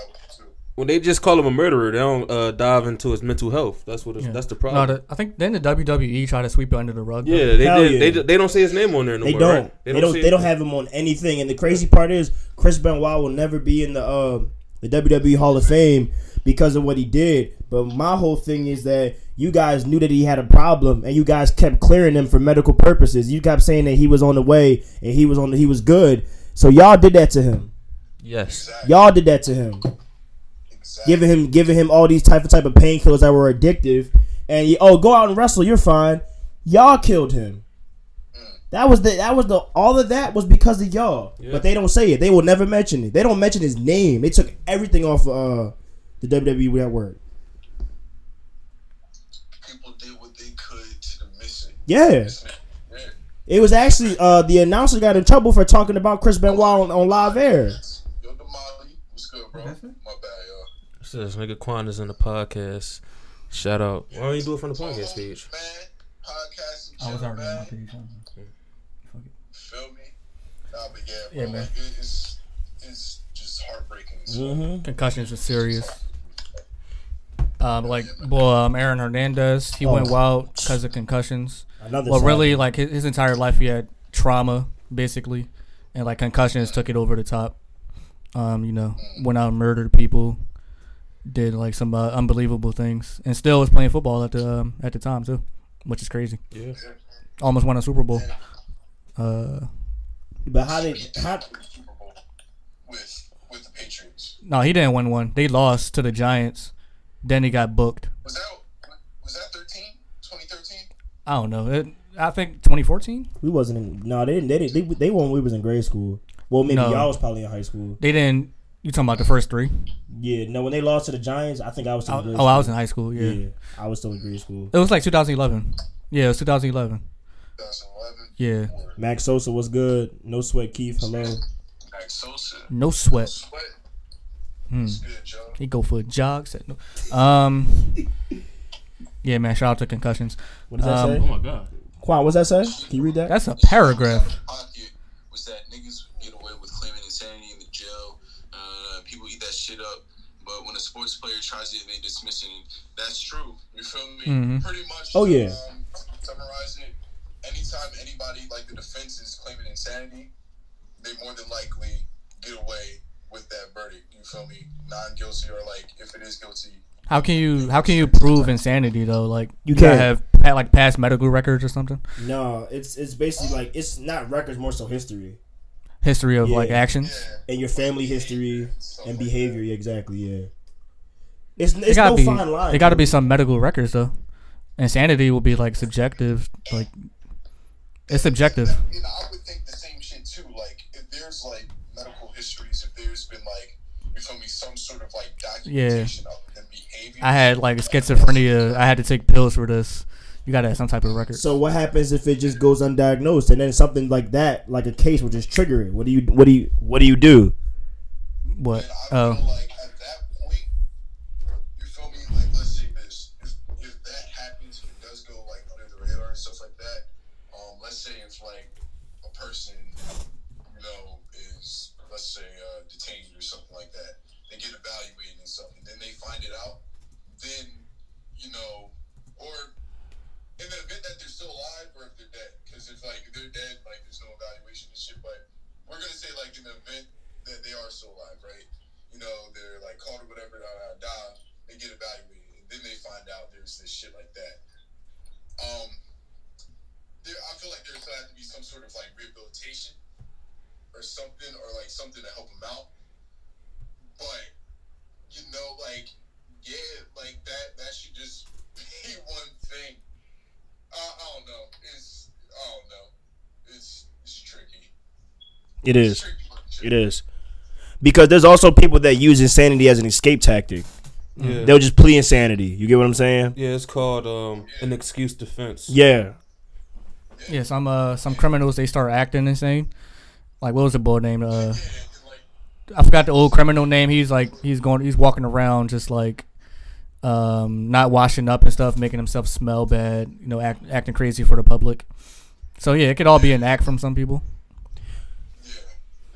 When they just call him a murderer, they don't uh, dive into his mental health. That's what. It's, yeah. That's the problem. No, the, I think then the W W E tried to sweep it under the rug. Yeah, they did, yeah. They they don't say his name on there no they more. Don't. Right? They, they don't. They don't. They don't have him on anything. And the crazy part is, Chris Benoit will never be in the uh, the W W E Hall of Fame because of what he did. But my whole thing is that you guys knew that he had a problem, and you guys kept clearing him for medical purposes. You kept saying that he was on the way and he was on. The, he was good. So y'all did that to him. Yes. Exactly. Y'all did that to him. Exactly. Giving him, giving him all these type of type of painkillers that were addictive, and you, oh, go out and wrestle, you're fine. Y'all killed him. Mm. That was the, that was the, all of that was because of y'all. Yeah. But they don't say it. They will never mention it. They don't mention his name. They took everything off uh, the W W E Network. People did what they could to miss it. Yeah. yeah. It was actually uh, the announcer got in trouble for talking about Chris Benoit on, on live air. Yo, Damali, what's good, bro? Mm-hmm. My bad. This nigga Quan is in the podcast. Shout out. Why don't you do it from the podcast page? Man, podcast and chill, I was already on my page. Feel me? Nah, but yeah, bro, yeah, man. Like, it, it's, it's just heartbreaking. So. Mm-hmm. Concussions are serious. Um, like, well, um, Aaron Hernandez, he oh. went wild because of concussions. Another well, side. really, like his, his entire life, he had trauma, basically, and like concussions took it over the top. Um, you know, mm. went out and murdered people. Did like some uh, unbelievable things, and still was playing football at the um, at the time too, which is crazy. Yeah, almost won a Super Bowl. Uh, but how did how Super Bowl with with the Patriots? No, he didn't win one. They lost to the Giants. Then he got booked. Was that was that thirteen? twenty thirteen? I don't know. It, I think twenty fourteen. We wasn't in. No, they didn't. They didn't, they, they, they won when we was in grade school. Well, maybe no. Y'all was probably in high school. They didn't. You talking about the first three? Yeah, no. When they lost to the Giants, I think I was still in grade school. Oh, I was in high school. Yeah, yeah, I was still in grade school. It was like twenty eleven. Yeah, it was twenty eleven. twenty eleven. Yeah. Max Sosa was good. No sweat, Keith. Hello. Max Sosa. No sweat. No sweat. Hmm. Good, he go for a jog. Said no. Um. Yeah, man. Shout out to concussions. What does um, that say? Oh my God. Quan, what's that say? Can you read that? That's a paragraph. Was that niggas get away with claiming insanity in the jail? Uh, people eat that shit up, but when a sports player tries it, they dismiss it. That's true. You feel me? Mm-hmm. Pretty much. Oh yeah. Um, summarize it. Anytime anybody like the defense is claiming insanity, they more than likely get away with that verdict. You feel me? Non-guilty or like if it is guilty. How can you how can you prove insanity though? Like you can't have like past medical records or something. No, it's it's basically like it's not records, more so history. History of yeah. like actions yeah. and your family history Something and behavior, like exactly. Yeah, it's it's no be, fine line. There got to be some medical records though. Insanity will be like subjective, like it's subjective. You know, I would think the same shit too. Like if there's like medical histories, if there's been like you feel me, some sort of like documentation yeah. of the behavior. I had like schizophrenia. I had to take pills for this. You gotta have some type of record. So what happens if it just goes undiagnosed, and then something like that, like a case, will just trigger it? What do you? What do you? What do you do? What? Oh. Uh, like at that point, you feel me? Like let's say this: if, if that happens, if it does go like under the radar and stuff like that. Um, let's say it's like a person, you know, is let's say uh, detained or something like that. They get evaluated and stuff, and then they find it out. Then you know, or in the event that they're still alive or if they're dead, because if like they're dead, like there's no evaluation and shit. But we're gonna say like in the event that they are still alive, right? You know, they're like called or whatever, da da da. They get evaluated, and then they find out there's this shit like that. Um, there, I feel like there's gonna have to be some sort of like rehabilitation or something, or like something to help them out. But you know, like yeah, like that that should just be one thing. I, I don't know. It's I don't know. It's it's tricky. It is. It is. Because there's also people that use insanity as an escape tactic. Yeah. They'll just plea insanity. You get what I'm saying? Yeah, it's called um, an excuse defense. Yeah. Yeah, some uh, some criminals, they start acting insane. Like, what was the boy name? Uh, I forgot the old criminal name. He's like, he's going, he's walking around just like, um, not washing up and stuff, making himself smell bad. You know, act, acting crazy for the public. So yeah, it could all be an act from some people.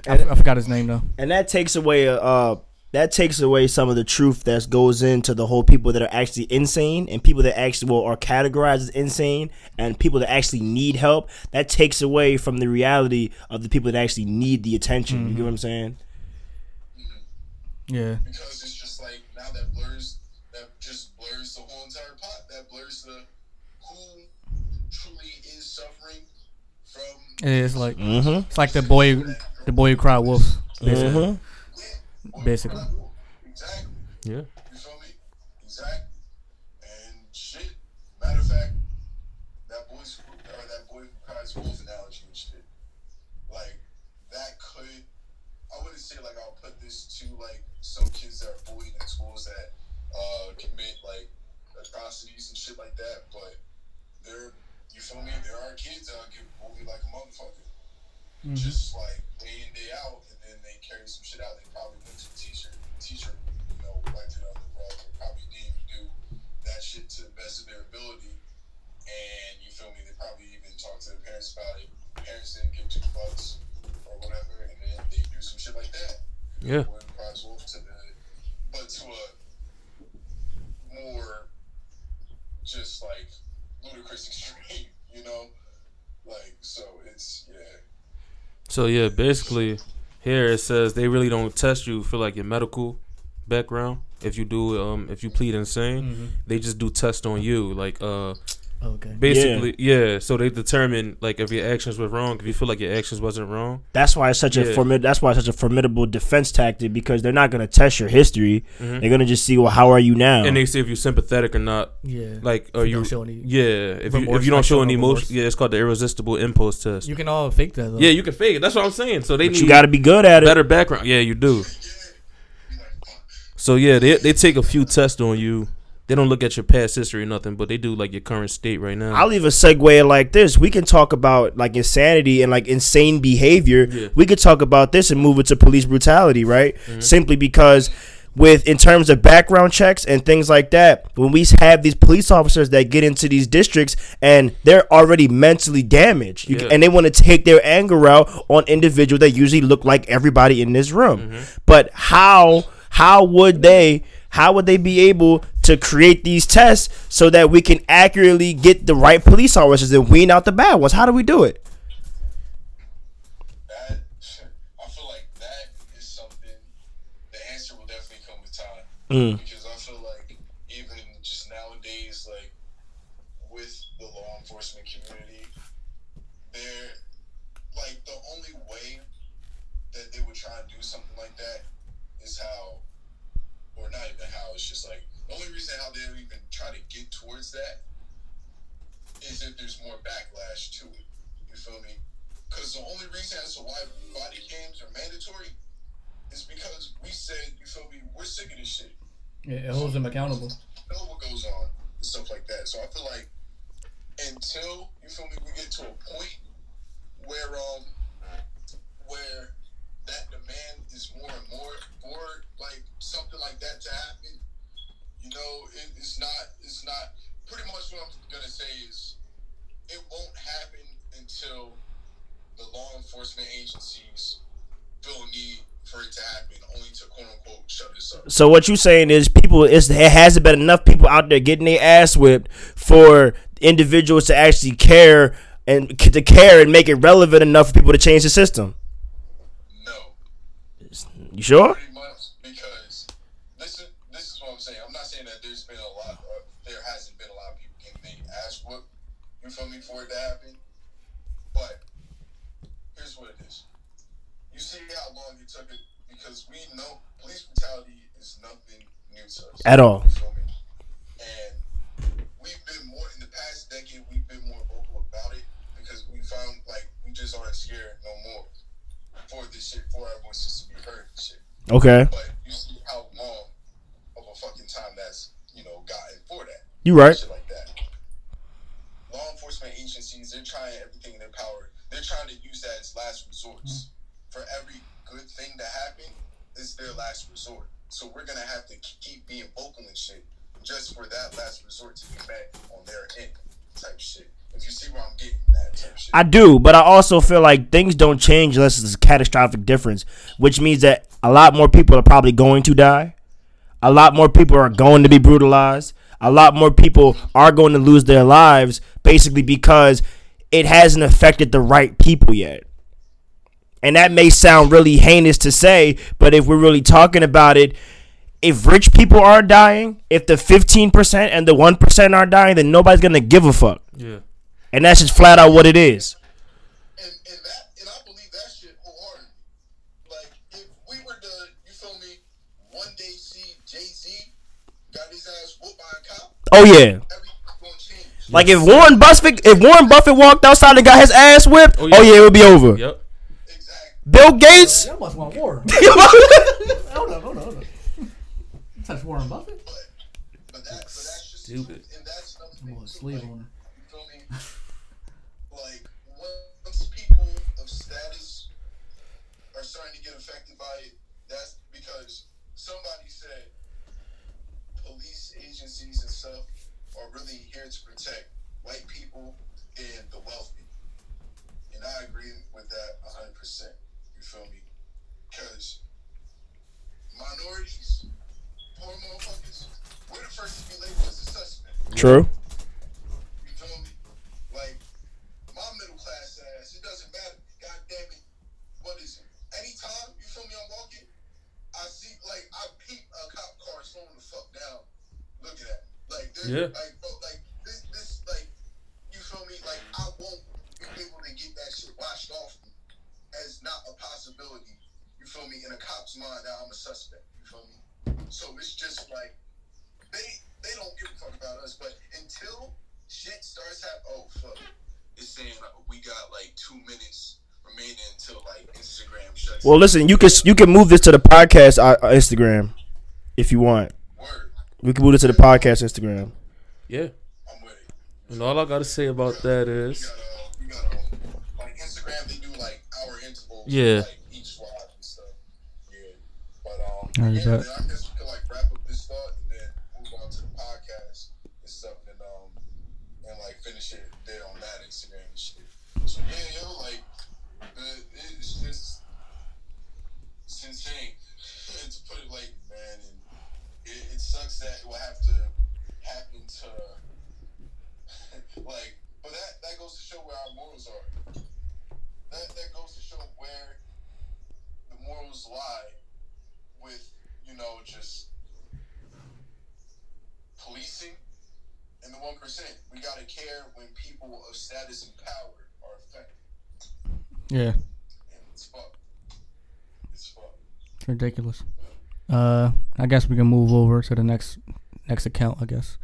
I, I forgot his name though. And that takes away uh that takes away some of the truth that goes into the whole people that are actually insane and people that actually well, are categorized as insane and people that actually need help. That takes away from the reality of the people that actually need the attention. Mm-hmm. You get what I'm saying? Mm-hmm. Yeah. Because it's just like now that blurs that just blurs the whole entire pot. That blurs the who truly is suffering from. It is like mm-hmm. it's like the boy. The boy who cried wolf, basically. Mm-hmm. basically. Exactly. Yeah. You feel me? Exactly. And shit. Matter of fact, that boy's or that boy who cries wolf analogy and shit. Like that could. I wouldn't say like I'll put this to like some kids that are bullied in schools that uh, commit like atrocities and shit like that, but there, you feel me? There are kids that'll get bullied like a motherfucker. Mm-hmm. Just like day in, day out, and then they carry some shit out. They probably went to the teacher. The teacher, you know, wiped it under the rug. They probably didn't do that shit to the best of their ability. And you feel me? They probably even talked to their parents about it. Parents didn't give two fucks or whatever, and then they do some shit like that. Yeah. To the, but to a more just like ludicrous extreme, you know? Like, so it's, yeah. So, yeah, basically, here it says they really don't test you for, like, your medical background. If you do, um, if you plead insane, mm-hmm. they just do tests on you. Like, uh, okay. basically, yeah. yeah, so they determine, like, if your actions were wrong, if you feel like your actions wasn't wrong. That's why it's such, yeah. a, formid- that's why it's such a formidable defense tactic, because they're not going to test your history. Mm-hmm. They're going to just see, well, how are you now? And they see if you're sympathetic or not. Yeah. Like, are if you, you don't show any yeah, if you, if you don't show any emotion, yeah, it's called the irresistible impulse test. You can all fake that, though. Yeah, you can fake it. That's what I'm saying. So they but need you got to be good at it. Better background. Yeah, you do. So, yeah, they they take a few tests on you. They don't look at your past history or nothing, but they do, like, your current state right now. I'll even segue like this. We can talk about, like, insanity and, like, insane behavior. Yeah. We could talk about this and move it to police brutality, right? Mm-hmm. Simply because with in terms of background checks and things like that, when we have these police officers that get into these districts and they're already mentally damaged, you yeah. can, and they want to take their anger out on individuals that usually look like everybody in this room. Mm-hmm. But how... How would they how would they be able to create these tests so that we can accurately get the right police officers and wean out the bad ones? How do we do it? That, I feel like that is something, the answer will definitely come with time. Mm. Because I feel like even just nowadays, like with the law enforcement community, they're like the only way that they would try and do something like that is how, or not even how, it's just like, the only reason how they even try to get towards that is if there's more backlash to it, you feel me? Because the only reason as to why body cams are mandatory is because we said, you feel me, we're sick of this shit. Yeah, it holds them accountable. We know what goes on and stuff like that. So I feel like until, you feel me, we get to a point where, um, where, that demand is more and more for like something like that to happen. You know, it, it's not, it's not, pretty much what I'm going to say is it won't happen until the law enforcement agencies feel a need for it to happen, only to quote unquote shut us up. So what you're saying is people, it's, it hasn't been enough people out there getting their ass whipped for individuals to actually care and to care and make it relevant enough for people to change the system. You sure? Pretty much, because this is this is what I'm saying. I'm not saying that there's been a lot, or there hasn't been a lot of people getting their ass whooped. You feel me, for it to happen? But here's what it is. You see how long it took it, because we know police brutality is nothing new to us at all. You feel me? And we've been more in the past decade. We've been more vocal about it because we found like we just aren't scared no more for this shit, for our voices to be heard and shit. Okay. But you see how long of a fucking time that's, you know, gotten for that. You right. Shit like that. Law enforcement agencies, they're trying everything in their power. They're trying to use that as last resorts. For every good thing to happen, it's their last resort. So we're going to have to keep being vocal and shit just for that last resort to be met on their end type shit. If you see where I'm getting that type shit. I do, but I also feel like things don't change unless it's a catastrophic difference, which means that a lot more people are probably going to die. A lot more people are going to be brutalized. A lot more people are going to lose their lives basically because it hasn't affected the right people yet. And that may sound really heinous to say, but if we're really talking about it, if rich people are dying, if the fifteen percent and the one percent are dying, then nobody's going to give a fuck. Yeah. And that's just flat out what it is. And, and, that, and I believe that shit wholeheartedly. Like, if we were to, you feel me, one day see Jay-Z got his ass whooped by a cop. Oh, yeah. Like, if Warren Buffett if Warren Buffett walked outside and got his ass whipped, oh, yeah, oh, yeah it would be over. Yep. Bill Gates? Uh, y'all must want Warren. Hold up, hold up, hold up. Touch Warren Buffett? But, but, that, but that's just stupid. And that's I'm going to sleep on it. Like, you feel me? Like, once people of status are starting to get affected by it, that's because somebody said police agencies and stuff are really here to protect white people and the wealthy. And I agree with that one hundred percent. You feel me? Because minorities, poor motherfuckers, we're the first to be labeled as a suspect. True. You feel me? Like, my middle class ass, it doesn't matter. God damn it. What is it? Anytime, you feel me, I'm walking, I see, like, I peep a cop car slowing the fuck down looking at me. Like, there's, yeah. like, bro, like, this, this, like, you feel me? Like, I won't be able to get that shit washed off me as not a possibility, you feel me, in a cop's mind that I'm a suspect, you feel me? So it's just like, they they don't give a fuck about us, but until shit starts happening, oh, fuck, it's saying like, we got like two minutes remaining until like Instagram shuts down. Well, listen, you can, you can move this to the podcast uh, Instagram if you want. Word. We can move it to the podcast Instagram. Yeah. I'm with it. And all I got to say about that is... You gotta, like Instagram, they do like hour intervals, yeah, like each live and stuff. Yeah, but um, I, yeah, man, I guess we could like wrap up this thought and then move on to the podcast and stuff, and um, and like finish it there on that Instagram and shit. So yeah, yo, like the, it's just it's insane to put it like, man, and it, it sucks that it will have to happen to like. But that, that goes to show where our morals are. That that goes to show where the morals lie with, you know, just policing and the one percent. We gotta care when people of status and power are affected. Yeah. And it's fucked. It's fucked. It's ridiculous. Uh, I guess we can move over to the next next account. I guess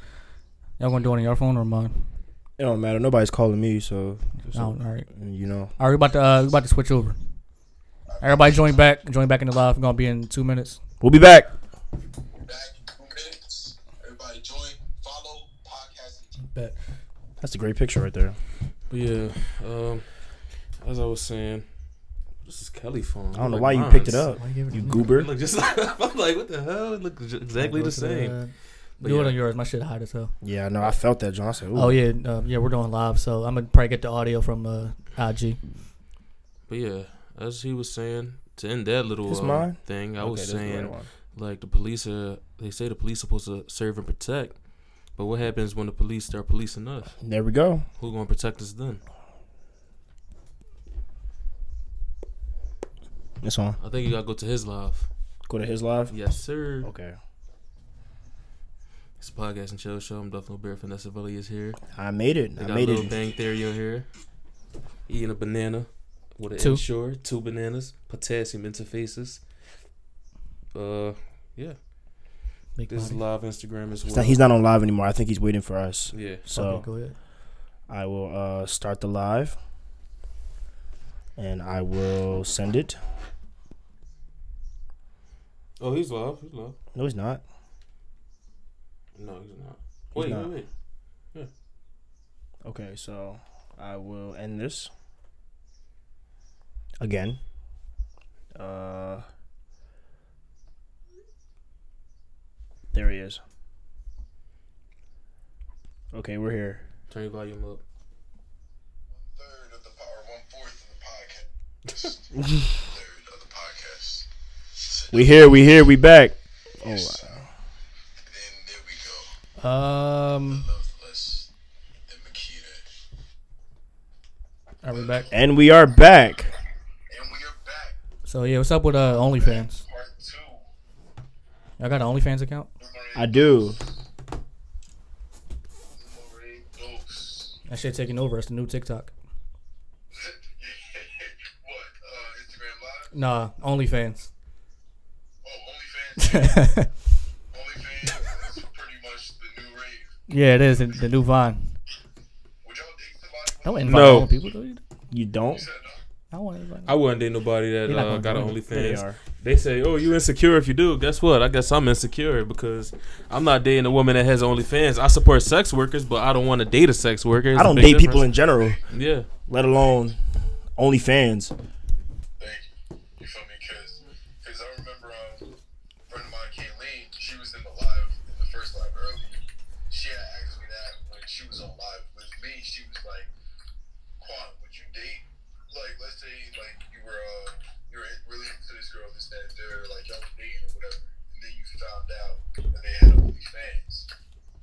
y'all gonna do it on your phone or mine? It don't matter. Nobody's calling me, so. so oh, all right. You know. All right, we're about to uh, we're about to switch over. Everybody, join back. Join back in the live. We're gonna be in two minutes. We'll be back. We'll be back in two minutes. Everybody, join, follow, podcast. Bet. That's a great picture right there. But yeah, um, as I was saying, this is Kelly's phone. I don't know like why you mine. picked it up. Why you, you goober. Look, just like, I'm like, what the hell? It looks exactly the same. That. But do yeah. it on yours. My shit hot as hell. Yeah, no, I felt that, John. I said, oh, yeah, uh, yeah, we're doing live, so I'm going to probably get the audio from uh, I G. But, yeah, as he was saying, to end that little uh, thing, I okay, was saying, like, the police are, they say the police are supposed to serve and protect, but what happens when the police start policing us? There we go. Who's going to protect us then? It's on. I think you got to go to his live. Go to his live? Yes, sir. Okay. It's Podcast and Chill Show. I'm Duff No Bear. Vanessa Veli is here. I made it. They I got made a little it. Bang Theory on here. Eating a banana with an insure. Two bananas. Potassium interfaces. Uh, yeah. Make this money. Is live Instagram as well. Not, he's not on live anymore. I think he's waiting for us. Yeah. So okay, go ahead. I will uh, start the live, and I will send it. Oh, he's live. He's live. No, he's not. No, he's not. He's wait, not. wait, wait. Yeah. Okay, so I will end this again. Uh, there he is. Okay, we're here. Turn your volume up. One third of the power, one fourth of the podcast. One third of the podcast. We here, we here, we back. Yes. Oh wow. And there we go. Um. Loveless and Makita. Are we back? And we are back. So yeah, what's up with uh, OnlyFans? Y'all got an OnlyFans account? I do. That shit taking over. It's the new TikTok. What? Uh, Instagram Live? Nah, OnlyFans. Oh, OnlyFans. OnlyFans is pretty much the new rave. Yeah, it is the new Vine. Would y'all date somebody? Don't invite no. old people, do you? You don't. I, I wouldn't date nobody that uh, got an OnlyFans. They, they say, oh, you insecure if you do. Guess what? I guess I'm insecure because I'm not dating a woman that has OnlyFans. I support sex workers, but I don't want to date a sex worker. It's I don't date difference. people in general. Yeah. Let alone OnlyFans. Thank you. You feel me? Because I remember um, a friend of mine, Kayleen, she was in the live, in the first live earlier. She had asked me that when she was on live with me. She was like, Quan, would you date? Like, let's say, like, you were, uh, you were really into this girl, this, that, they're, like, y'all were dating or whatever, and then you found out that they had OnlyFans.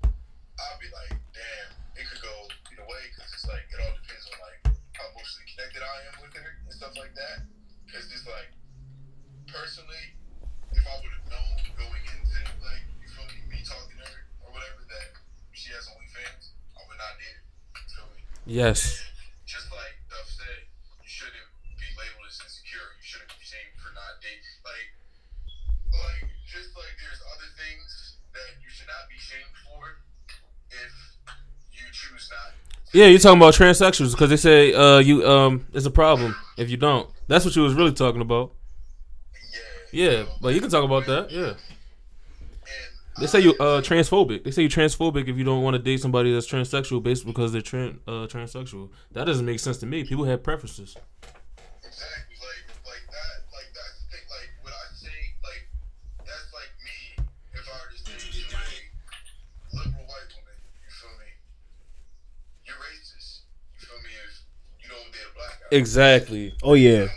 I'd be like, damn, it could go either way, because it's, like, it all depends on, like, how emotionally connected I am with her and stuff like that. Because it's, like, personally, if I would have known going into, like, you feel me, me talking to her or whatever, that she has OnlyFans, I would not date it. You feel me? Yes. Just like Duff said, shouldn't be labeled as insecure. You shouldn't be shamed for not dating. Like, like just like there's other things that you should not be shamed for if you choose not. Yeah, you're talking about transsexuals because they say uh, you um it's a problem if you don't. That's what you was really talking about. Yeah. Yeah, but like, you can talk about that. Yeah. They say you uh transphobic. They say you're transphobic if you don't want to date somebody that's transsexual based because they're trans uh, transsexual. That doesn't make sense to me. People have preferences. Exactly, like like that, like that's the thing. Like what I say, like that's like me if I were to say to a liberal white woman, you feel me? You're racist. You feel me? If you don't date a black guy. Exactly. Oh yeah.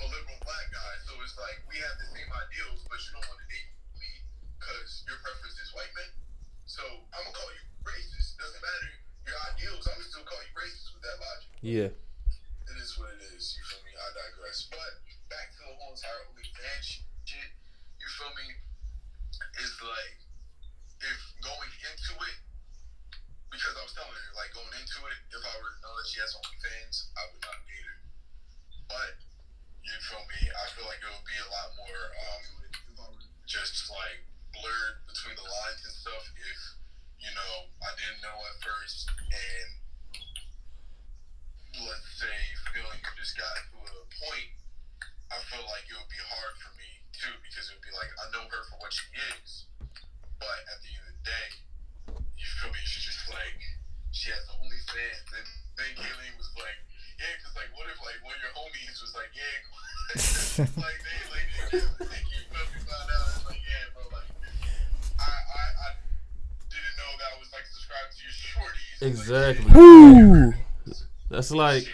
Yeah. It is what it is, you feel me? I digress. But back to the whole entire OnlyFans shit, you feel me? It's like, if going into it, because I was telling her, like, going into it, if I were to know that she has OnlyFans, I would not date her. But, you feel me? I feel like it would be a lot more um, just, like, blurred between the lines and stuff if, you know, I didn't know at first and let's say feeling you just got to a point, I feel like it would be hard for me too because it would be like I know her for what she is, but at the end of the day, you feel me? She's just like she has the OnlyFans, and then Kayleen was like, yeah, because like what if like one of your homies was like, yeah, like they like they you feel me found out, it's like yeah, bro, like I I I didn't know that I was like subscribed to your shorties. Exactly. Like, yeah. Woo. That's like,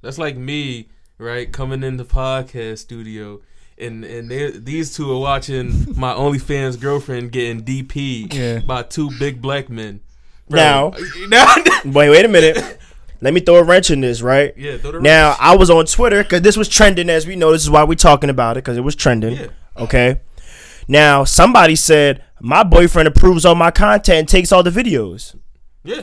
that's like me, right? Coming in the podcast studio, and and they, these two are watching my OnlyFans girlfriend getting D P'd yeah. by two big black men. Bro. Now, wait, wait a minute. Let me throw a wrench in this, right? Yeah. Throw the now wrench. I was on Twitter because this was trending, as we know. This is why we're talking about it because it was trending. Yeah. Okay. Now somebody said my boyfriend approves all my content, and takes all the videos. Yeah.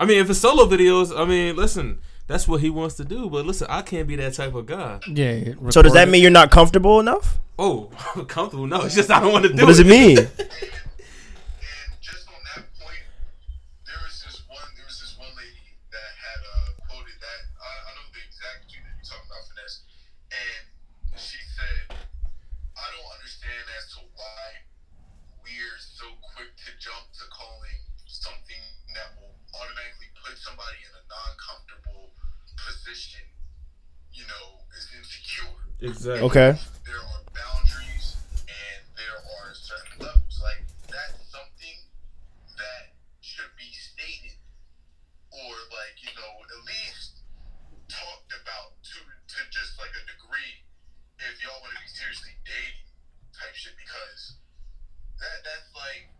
I mean, if it's solo videos, I mean, listen, that's what he wants to do. But listen, I can't be that type of guy. Yeah. So does that mean you're not comfortable enough? Oh, comfortable? No, it's just I don't want to do it. What does it mean? understand as to why we're so quick to jump to calling something that will automatically put somebody in a non-comfortable position, you know, is insecure. Exactly. Okay. There are boundaries and there are certain levels. Like, that's something that should be stated or, like, you know, at least talked about to, to just, like, a degree if y'all want to be seriously dating type shit, because that that's, like,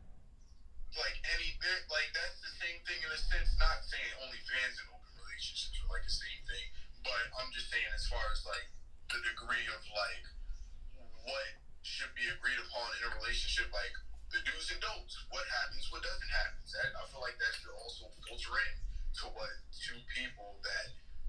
like, any, like, that's the same thing in a sense, not saying only fans in open relationships are, like, the same thing, but I'm just saying as far as, like, the degree of, like, what should be agreed upon in a relationship, like, the do's and don'ts, what happens, what doesn't happen. That, I feel like that should also filter in to what two people that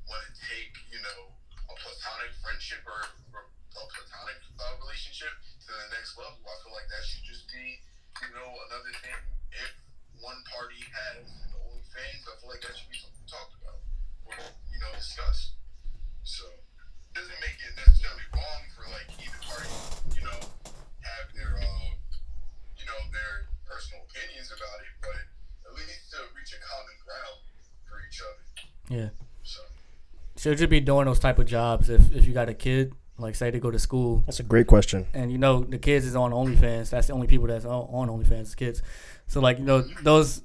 want to take, you know, a platonic friendship or, or a platonic uh, relationship to the next level. I feel like that should just be, you know, another thing. If one party has an OnlyFans, I feel like that should be something talked about or, you know, discussed. So it doesn't make it necessarily wrong for, like, either party, you know, have their, uh, you know, their personal opinions about it, but at least to reach a common ground for each other. Yeah. So should you be doing those type of jobs if, if you got a kid? Like, say they go to school. That's a great question. And, you know, the kids is on OnlyFans. That's the only people that's on OnlyFans is kids. So, like, you know, those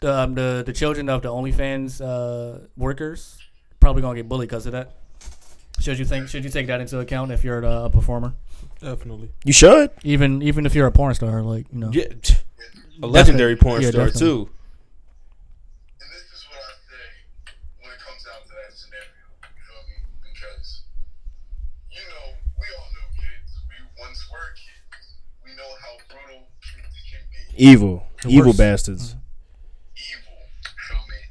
the um, the, the children of the OnlyFans uh, workers probably gonna get bullied because of that. Should you think? Should you take that into account if you're a performer? Definitely. You should. Even even if you're a porn star, like, you know, yeah, a legendary definitely. porn yeah, star definitely. too. Evil. The Evil worst. bastards. Evil. Feel me?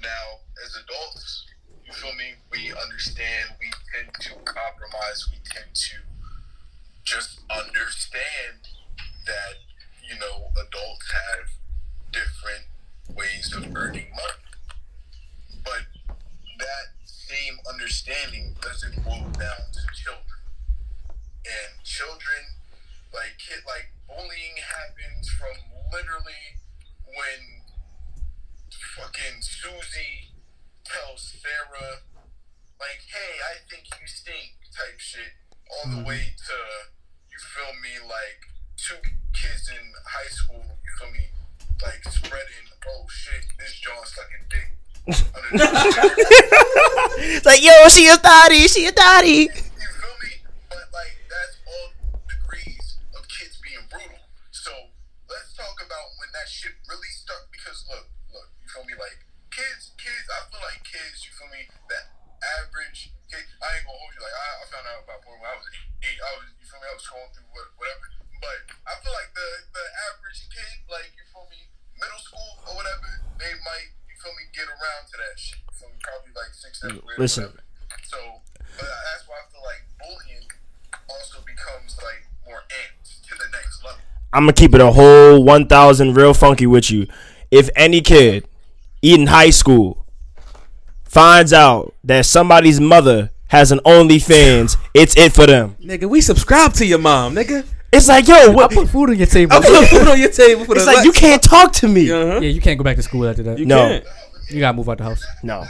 Now, as adults, you feel me, we understand, we tend to compromise, we tend to just understand that, you know, adults have different ways of earning money. But that same understanding doesn't boil down to children. And children, like, kid, like, bullying happens from literally when fucking Susie tells Sarah, like, hey, I think you stink, type shit, all the way to, you feel me, like, two kids in high school, you feel me, like, spreading, oh shit, this John sucking dick. It's like, yo, she a thotty, she a thotty. You feel me? But, like, that's all degrees of kids being brutal. So let's talk about when that shit really stuck, because look, look, you feel me, like, kids, kids, I feel like kids, you feel me, that average kid, I ain't gonna hold you, like, I, I found out about porn when I was eight, I was, you feel me, I was scrolling through whatever, but I feel like the, the average kid, like, you feel me, middle school or whatever, they might, you feel me, get around to that shit, you feel me, probably like six, seven, eight, Listen. whatever. So, but that's why I feel like bullying also becomes, like, more ants to the next level. I'm gonna keep it a whole one thousand real funky with you. If any kid in high school finds out that somebody's mother has an OnlyFans, it's it for them. Nigga, we subscribe to your mom, nigga. It's like, yo, what? I put food on your table. I put food on your table. For it's the like, lunch. You can't talk to me. Uh-huh. Yeah, you can't go back to school after that. You no. Can't. You gotta move out the house. No.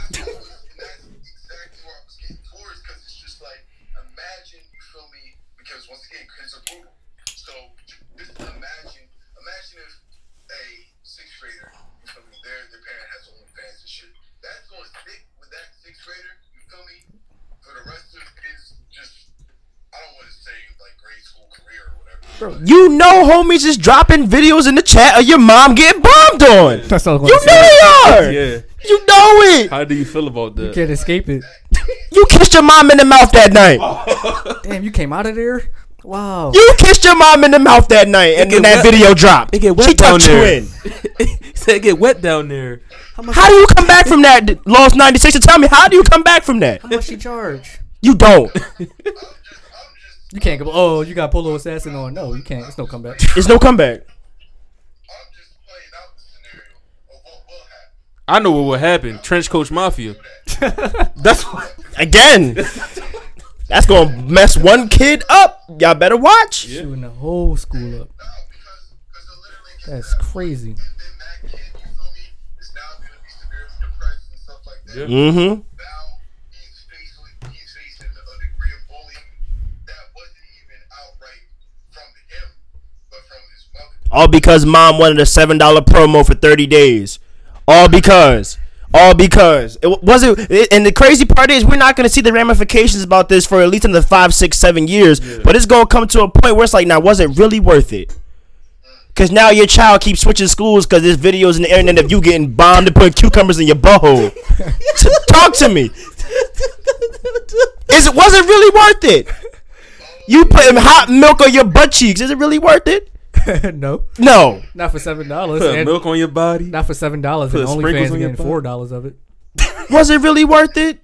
Bro, you know homies is dropping videos in the chat of your mom getting bombed on. That's you know they are. Yeah. You know it. How do you feel about that? You can't escape it. You kissed your mom in the mouth that night. Oh. Damn, you came out of there? Wow. You kissed your mom in the mouth that night, and then that wet. video dropped. It get wet she down there. She touched you in. Said it get wet down there. How, much how do you come back from that? Lost ninety-six and tell me, how do you come back from that? How much she charge? You don't. You can't go, oh, you got Polo Assassin on. No, you can't. It's no comeback. It's no comeback. I'm just playing out the scenario of what will happen. I know what will happen. Trench Coach Mafia. That's what. Again. That's going to mess one kid up. Y'all better watch. Yeah. Shooting the whole school up. That's crazy. Yeah. Mm-hmm. All because mom wanted a seven dollar promo for thirty days. All because. All because. It wasn't. It, and the crazy part is we're not going to see the ramifications about this for at least another five, six, seven years. Yeah. But it's going to come to a point where it's like, now, was it really worth it? Because now your child keeps switching schools because there's videos in the internet of you getting bombed and putting cucumbers in your butthole. Talk to me. Is it, was it really worth it? You putting hot milk on your butt cheeks. Is it really worth it? No. No. Not for seven dollars. Put milk on your body. Not for seven dollars. Put and OnlyFans on getting four dollars of it. Was it really worth it?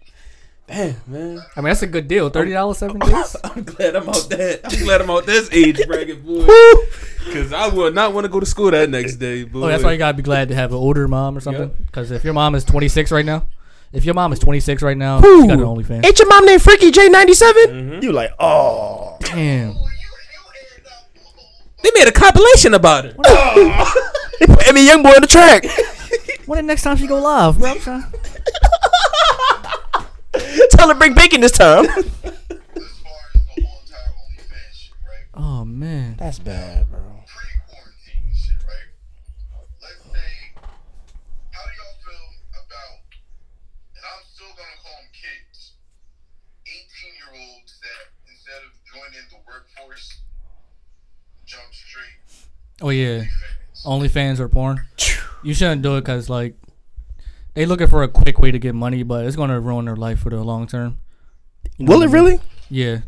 Damn, man. I mean, that's a good deal. thirty dollars, seven days. I'm glad I'm out that. I'm glad I'm out this age bracket, boy. Because I would not want to go to school that next day, boy. Oh, that's why you got to be glad to have an older mom or something. Because yep. if your mom is twenty-six right now, if your mom is twenty-six right now, Ooh. She got an OnlyFans. Ain't your mom named Freaky J ninety-seven? Mm-hmm. You like, oh. Damn. They made a compilation about it. Oh. They put Emmy Youngboy on the track. When the next time she go live, bro? Tell her to bring bacon this time. Oh, man. That's bad, bro. Pre-quarantine shit, right? Let's say, how do y'all feel about, and I'm still going to call them kids, eighteen-year-olds that instead of joining the workforce, jump straight. Oh, yeah. OnlyFans or porn. You shouldn't do it because, like, they looking for a quick way to get money, but it's going to ruin their life for the long term. Will it really? Yeah.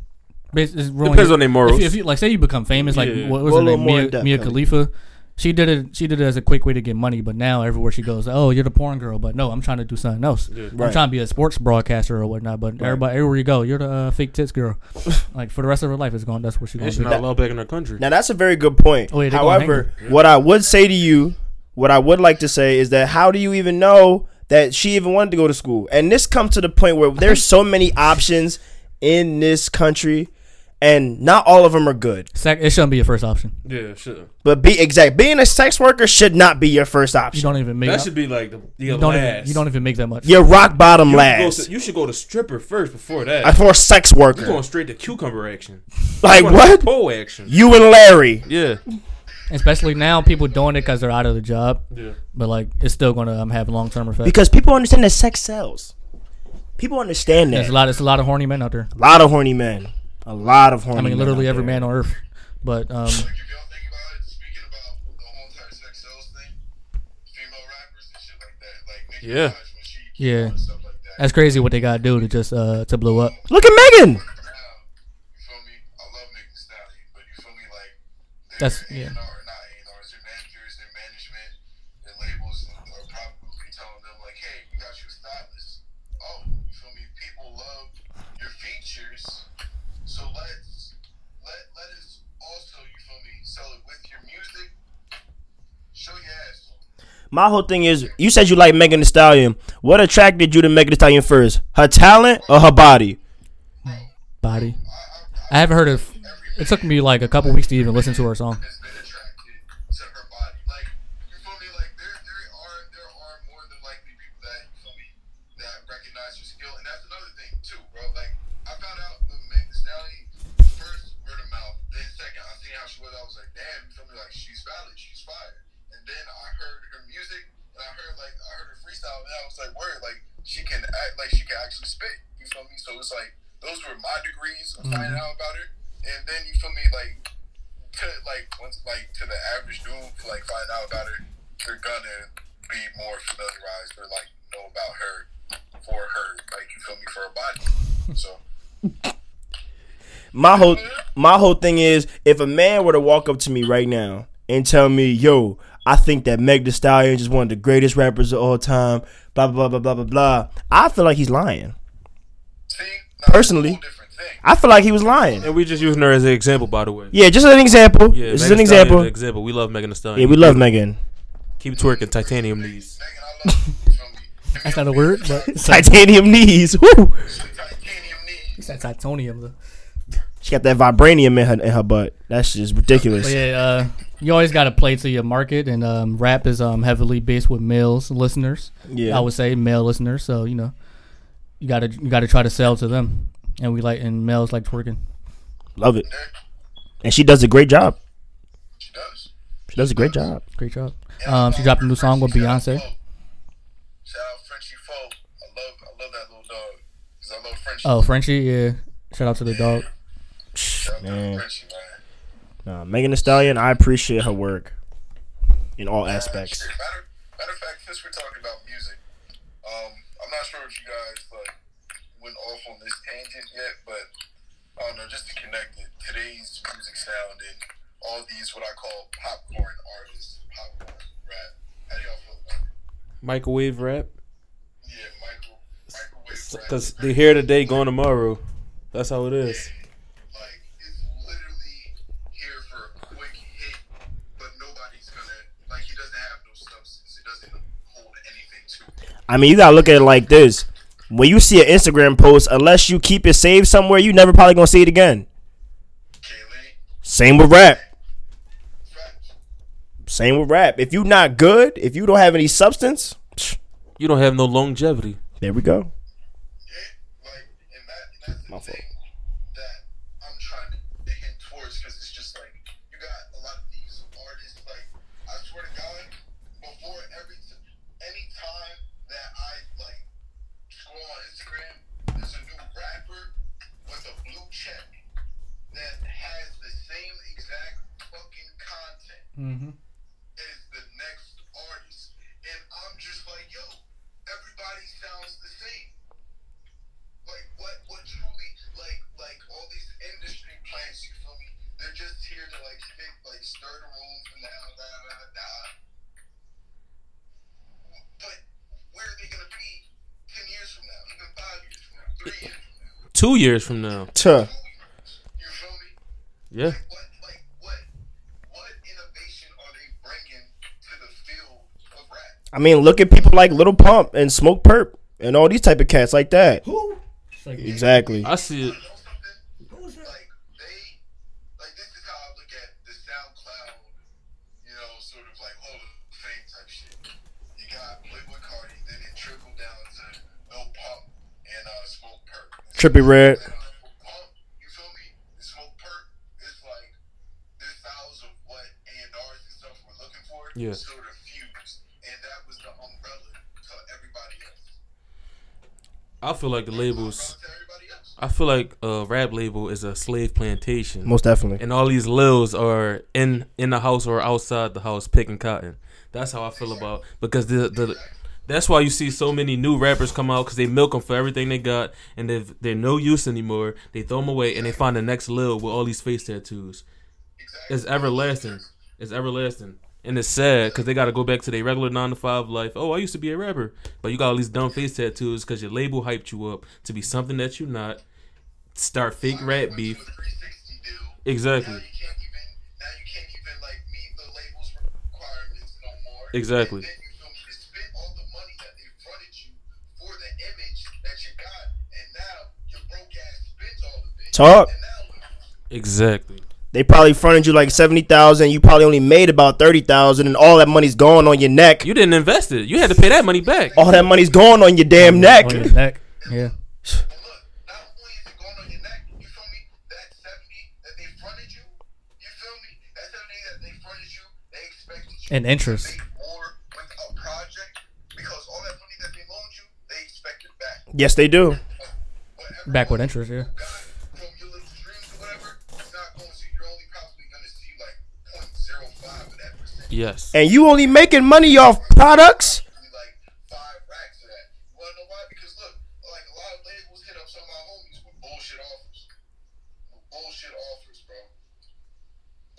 It's Depends your, on their morals. If you, if you, like, say you become famous, like, yeah. what was well, her name? Mia, Mia Khalifa. She did it She did it as a quick way to get money, but now everywhere she goes, oh, you're the porn girl, but no, I'm trying to do something else. Yeah. Right. I'm trying to be a sports broadcaster or whatnot, but right. everybody, everywhere you go, you're the uh, fake tits girl. Like, for the rest of her life, it's going. That's what she's going to do. She's not allowed back in her country. Now, that's a very good point. Oh, yeah, However, what I would say to you, what I would like to say is that how do you even know that she even wanted to go to school? And this comes to the point where there's so many options in this country, and not all of them are good. It shouldn't be your first option. Yeah, it should. But be exact. Being a sex worker should not be your first option. You don't even make that. That should be like the, the you, don't even, you don't even make that much. Your rock bottom you last. To, you should go to stripper first before that. Before sex worker. You're going straight to cucumber action. Like what? Pole action. You and Larry. Yeah. Especially now, people doing it because they're out of the job. Yeah. But, like, it's still going to um, have long-term effects. Because people understand that sex sells. People understand that. There's a lot, there's a lot of horny men out there. A lot of horny men. A lot of horny men I mean, literally men every there. Man on earth. But, um... Like, if y'all think about it, speaking about the whole entire sex sales thing, female rappers and shit like that. Like, Nicki yeah. Minaj, when she, yeah. And stuff like that. That's crazy what they got to do to just, uh, to blow up. Look at Megan! You feel me? I love Megan Thee Stallion, but you feel me, like... That's, yeah. My whole thing is, you said you like Megan Thee Stallion. What attracted you to Megan Thee Stallion first? Her talent or her body? Body. I haven't heard of... It took me like a couple weeks to even listen to her song. My whole my whole thing is, if a man were to walk up to me right now and tell me, yo, I think that Meg Thee Stallion is one of the greatest rappers of all time, blah, blah, blah, blah, blah, blah, I feel like he's lying. Personally, I feel like he was lying. And we're just using her as an example, by the way. Yeah, just as an example. Yeah, just an example. An example. We love Megan Thee Stallion. Yeah, we love Megan. Keep twerking titanium knees. That's not a word, but... Titanium knees. Woo! that titanium. She got that vibranium in her in her butt. That's just ridiculous. But yeah, uh, you always got to play to your market, and um, rap is um, heavily based with males listeners. Yeah, I would say male listeners. So you know, you gotta you gotta try to sell to them, and we like and males like twerking. Love it, and she does a great job. She does. She does a great job. Great job. Um, she dropped a new song with Beyonce. Oh, Frenchie, yeah. Shout out to the dog. Man. Nah, Megan Thee Stallion, I appreciate her work in all yeah, aspects. Sure. Matter, matter of fact, since we're talking about music, um, I'm not sure if you guys like went off on this tangent yet, but I don't know, just to connect it, today's music sound and all these what I call popcorn artists, popcorn rap. How do y'all feel about it? Microwave rap? Yeah, microwave. Because they're here today, gone tomorrow. That's how it is. Yeah. Like, it's literally here for a quick hit, but nobody's gonna, like, he doesn't have no substance. It doesn't hold anything to it. I mean, you gotta look at it like this. When you see an Instagram post, unless you keep it saved somewhere, you never probably gonna see it again. K-Lane. Same with rap. Right. Same with rap. If you're not good, if you don't have any substance, you don't have no longevity. There we go. That I'm trying to hint towards, because it's just like you got a lot of these artists. Like, I swear to God, before every any time that I like scroll on Instagram, there's a new rapper with a blue check that has the same exact fucking content mm-hmm. as the next artist, and I'm just like, yo, everybody sounds the same. Like, what, what truly, like, like, all these industry plants, you feel me? They're just here to, like, stick, like, stir the room for now, da, da, da. But where are they going to be ten years from now, even five years from now, three years from now? Two years from now. Tuh. You feel me? Yeah. Like, what, like, what, what innovation are they bringing to the field of rap? I mean, look at people like Lil Pump and Smoke Perp and all these type of cats like that. Who? Like, exactly. I see it. Like, they, like, this is how I look at the SoundCloud, you know, sort of like Hall of Fame type shit. You got Playboy Cardi, then it trickled down to Lil Pump and uh, Smoke Perp. Trippie Redd. Pump, you feel me? Smoke Perp is like the styles of what A and R's and stuff we're looking for. Yeah. So I feel like the labels, I feel like a rap label is a slave plantation. Most definitely. And all these lils are in, in the house or outside the house picking cotton. That's how I feel about, because the, the that's why you see so many new rappers come out, because they milk them for everything they got, and they're no use anymore. They throw them away, and they find the next lil with all these face tattoos. It's everlasting. It's everlasting. And it's sad, because they got to go back to their regular nine to five life. Oh, I used to be a rapper. But you got all these dumb face tattoos because your label hyped you up to be something that you're not. Start fake rat beef. Exactly. Now you can't even, now you can't even like, meet the label's requirements no more. Exactly. And then you feel me to spend all the money that they fronted you for the image that you got. And now your broke ass spends all of it. Talk. And now, exactly. They probably fronted you like seventy thousand dollars. You probably only made about thirty thousand dollars, and all that money's gone on your neck. You didn't invest it. You had to pay that money back. All that money's gone on your damn neck. On your neck. Yeah. Well, look, not only is it gone on your neck, you feel me? That seventy that they fronted you, you feel me? That seventy that they fronted you, they expected you and interest. To make more with a project, because all that money that they loaned you, they expect it back. Yes, they do. Whatever back with interest, yeah. Yes. And you only making money off products? Like five racks of that. You wanna know why? Because look, like a lot of labels hit up some of my homies with bullshit offers. With bullshit offers, bro.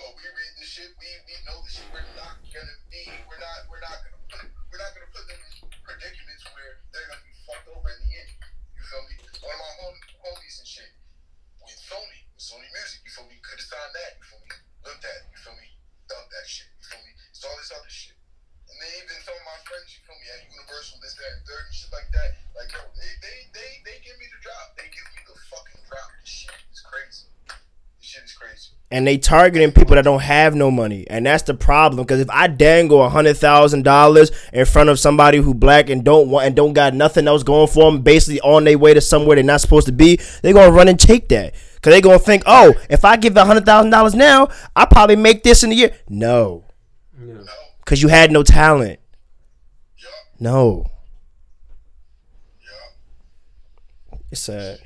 But we read the shit, we, we know the shit we're not gonna be we're not we're not gonna put we're not gonna put them in predicaments where they're gonna be fucked over in the end. You feel me? All my hom- homies and shit. With Sony, with Sony Music, you feel me? Could have signed that, you feel me? Looked at it, you feel me? Dumped that shit. It's all this other shit. And then even some of my friends, you feel me, at Universal, this, that, and third, and shit like that. Like, yo, they, they, they, they give me the drop. They give me the fucking drop. and they targeting people that don't have no money, and that's the problem. Because if I dangle a hundred thousand dollars in front of somebody who black and don't want and don't got nothing else going for them, basically on their way to somewhere they're not supposed to be, they're gonna run and take that. Because they're gonna think, oh, if I give a hundred thousand dollars now, I probably make this in a year. No, because you had no talent. No. It's sad.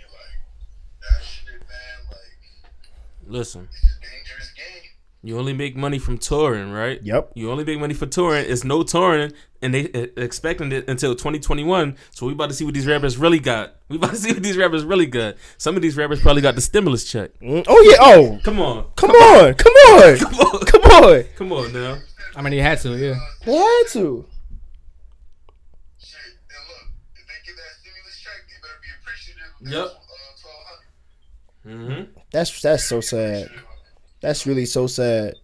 Listen, you only make money from touring, right? Yep. You only make money for touring. It's no touring, and they expecting it until twenty twenty-one. So we about to see what these rappers really got. We about to see what these rappers really got. Some of these rappers probably got the stimulus check. Mm. Oh yeah. Oh, come on. Come, come on. on. Come on. Come on. Come on. Come on now. I mean, they had to. Yeah. They had to. Shit. And look, if they get that stimulus check, they better be appreciative. Yep. Mm-hmm. That's that's so sad. That's really so sad.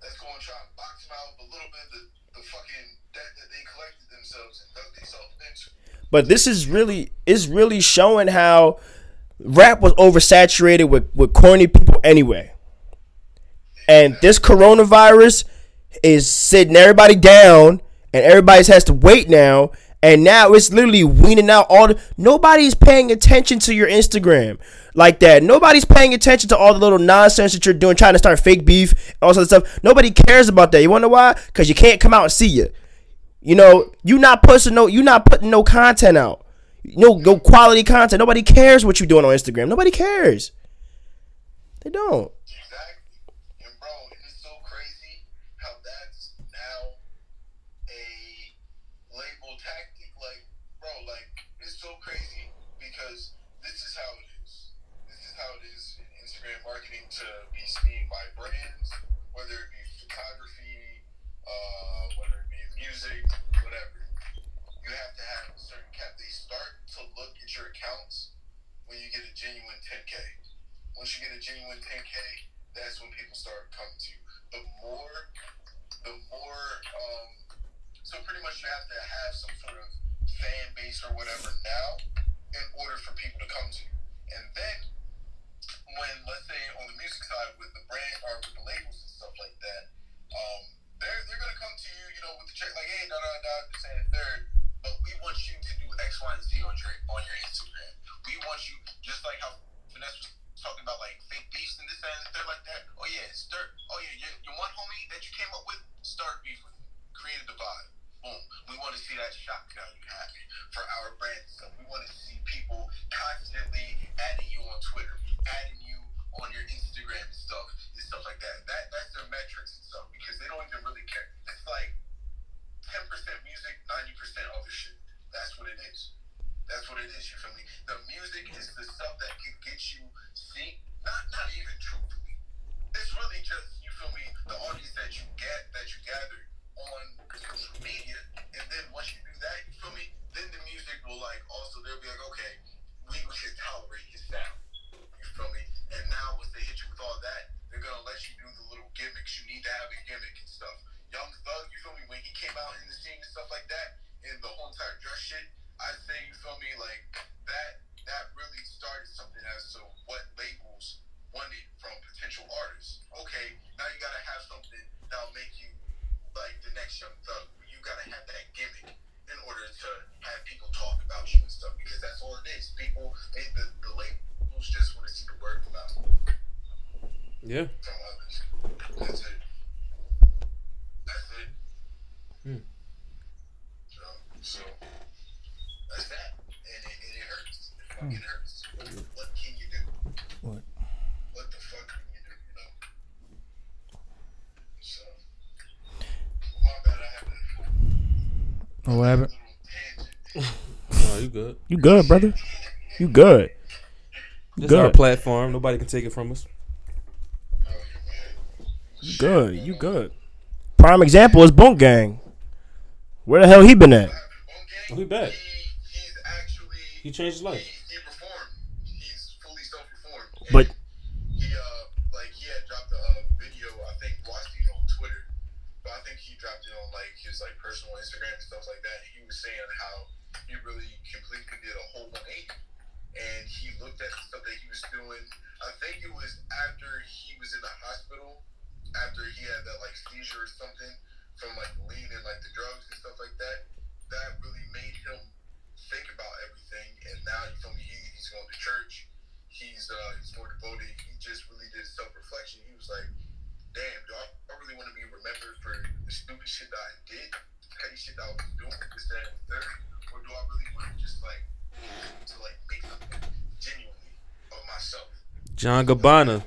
That's going to try to box them out with a little bit of the, the fucking debt that they collected themselves and dug themselves into. But this is really it's really showing how rap was oversaturated with, with corny people anyway. And this coronavirus is sitting everybody down, and everybody has to wait now. And now it's literally weaning out all the... Nobody's paying attention to your Instagram like that. Nobody's paying attention to all the little nonsense that you're doing, trying to start fake beef, all sorts of stuff. Nobody cares about that. You wonder why? Because you can't come out and see you. You know, you're not posting no, you're not putting no content out. No, no quality content. Nobody cares what you're doing on Instagram. Nobody cares. They don't. Once you get a genuine ten K, that's when people start coming to you. The more, the more, um, so pretty much you have to have some sort of fan base or whatever now in order for people to come to you. And then when, let's say on the music side with the brand or with the labels and stuff like that, um, they're, they're going to come to you, you know, with the check like, hey, da da da, this and third, but we want you to do X, Y, and Z on your, on your Instagram. We want you, just like how Finesse was talking about like fake beefs and this and that, like that. Oh yeah, start. Oh yeah, your, your one homie that you came up with, start beef with, created the vibe. Boom. We want to see that shock value happen for our brand stuff. We want to see people constantly adding you on Twitter, adding you on your Instagram and stuff and stuff like that. That that's their metrics and stuff because they don't even really care. It's like ten percent music, ninety percent other shit. That's what it is. That's what it is, you feel me? The music is the stuff that can get you seen. Not not even truthfully. It's really just, you feel me, the audience that you get, that you gather on social media. And then once you do that, you feel me, then the music will like also they'll be like, okay, we should tolerate your sound. You feel me? And now once they hit you with all that, they're gonna let you do the little gimmicks. You need to have a gimmick and stuff. Young Thug, you feel me, when he came out in the scene and stuff like that, and the whole entire dress shit. I say, you feel me, like, that that really started something as to what labels wanted from potential artists. Okay, now you gotta have something that'll make you, like, the next Young Thug. You gotta have that gimmick in order to have people talk about you and stuff, because that's all it is. People, they, the, the labels just want to see the word about you. Yeah. That's it. That's it. Hmm. So, so... That, and it, and it hurts. It fucking hurts. What can you do? What? What the fuck can you do? You know. So, my bad. I have a. What happened? Oh, you good? You good, brother? You good? This is our platform. Nobody can take it from us. Oh, you good? You good? Prime example is Boonk Gang. Where the hell he been at? We back. He changed his life. He, he performed. He's fully self-performed. But he, uh, like he had dropped a uh, video. I think watched it on Twitter, but I think he dropped it on like his like personal Instagram and stuff like that. And he was saying how he really completely did a whole one eighty and he looked at stuff that he was doing. I think it was after he was in the hospital, after he had that, like, seizure or something from, like, lean and, like, the drugs and stuff like that. That really made him think about everything, and now, you feel me, he, he's going to church. He's uh, he's more devoted. He just really did self-reflection. He was like, damn, do I, I really want to be remembered for the stupid shit that I did? Crazy shit that I was doing this, that, and third? Or do I really want to just, like, to, like, make something genuinely of myself? John Gabbana. And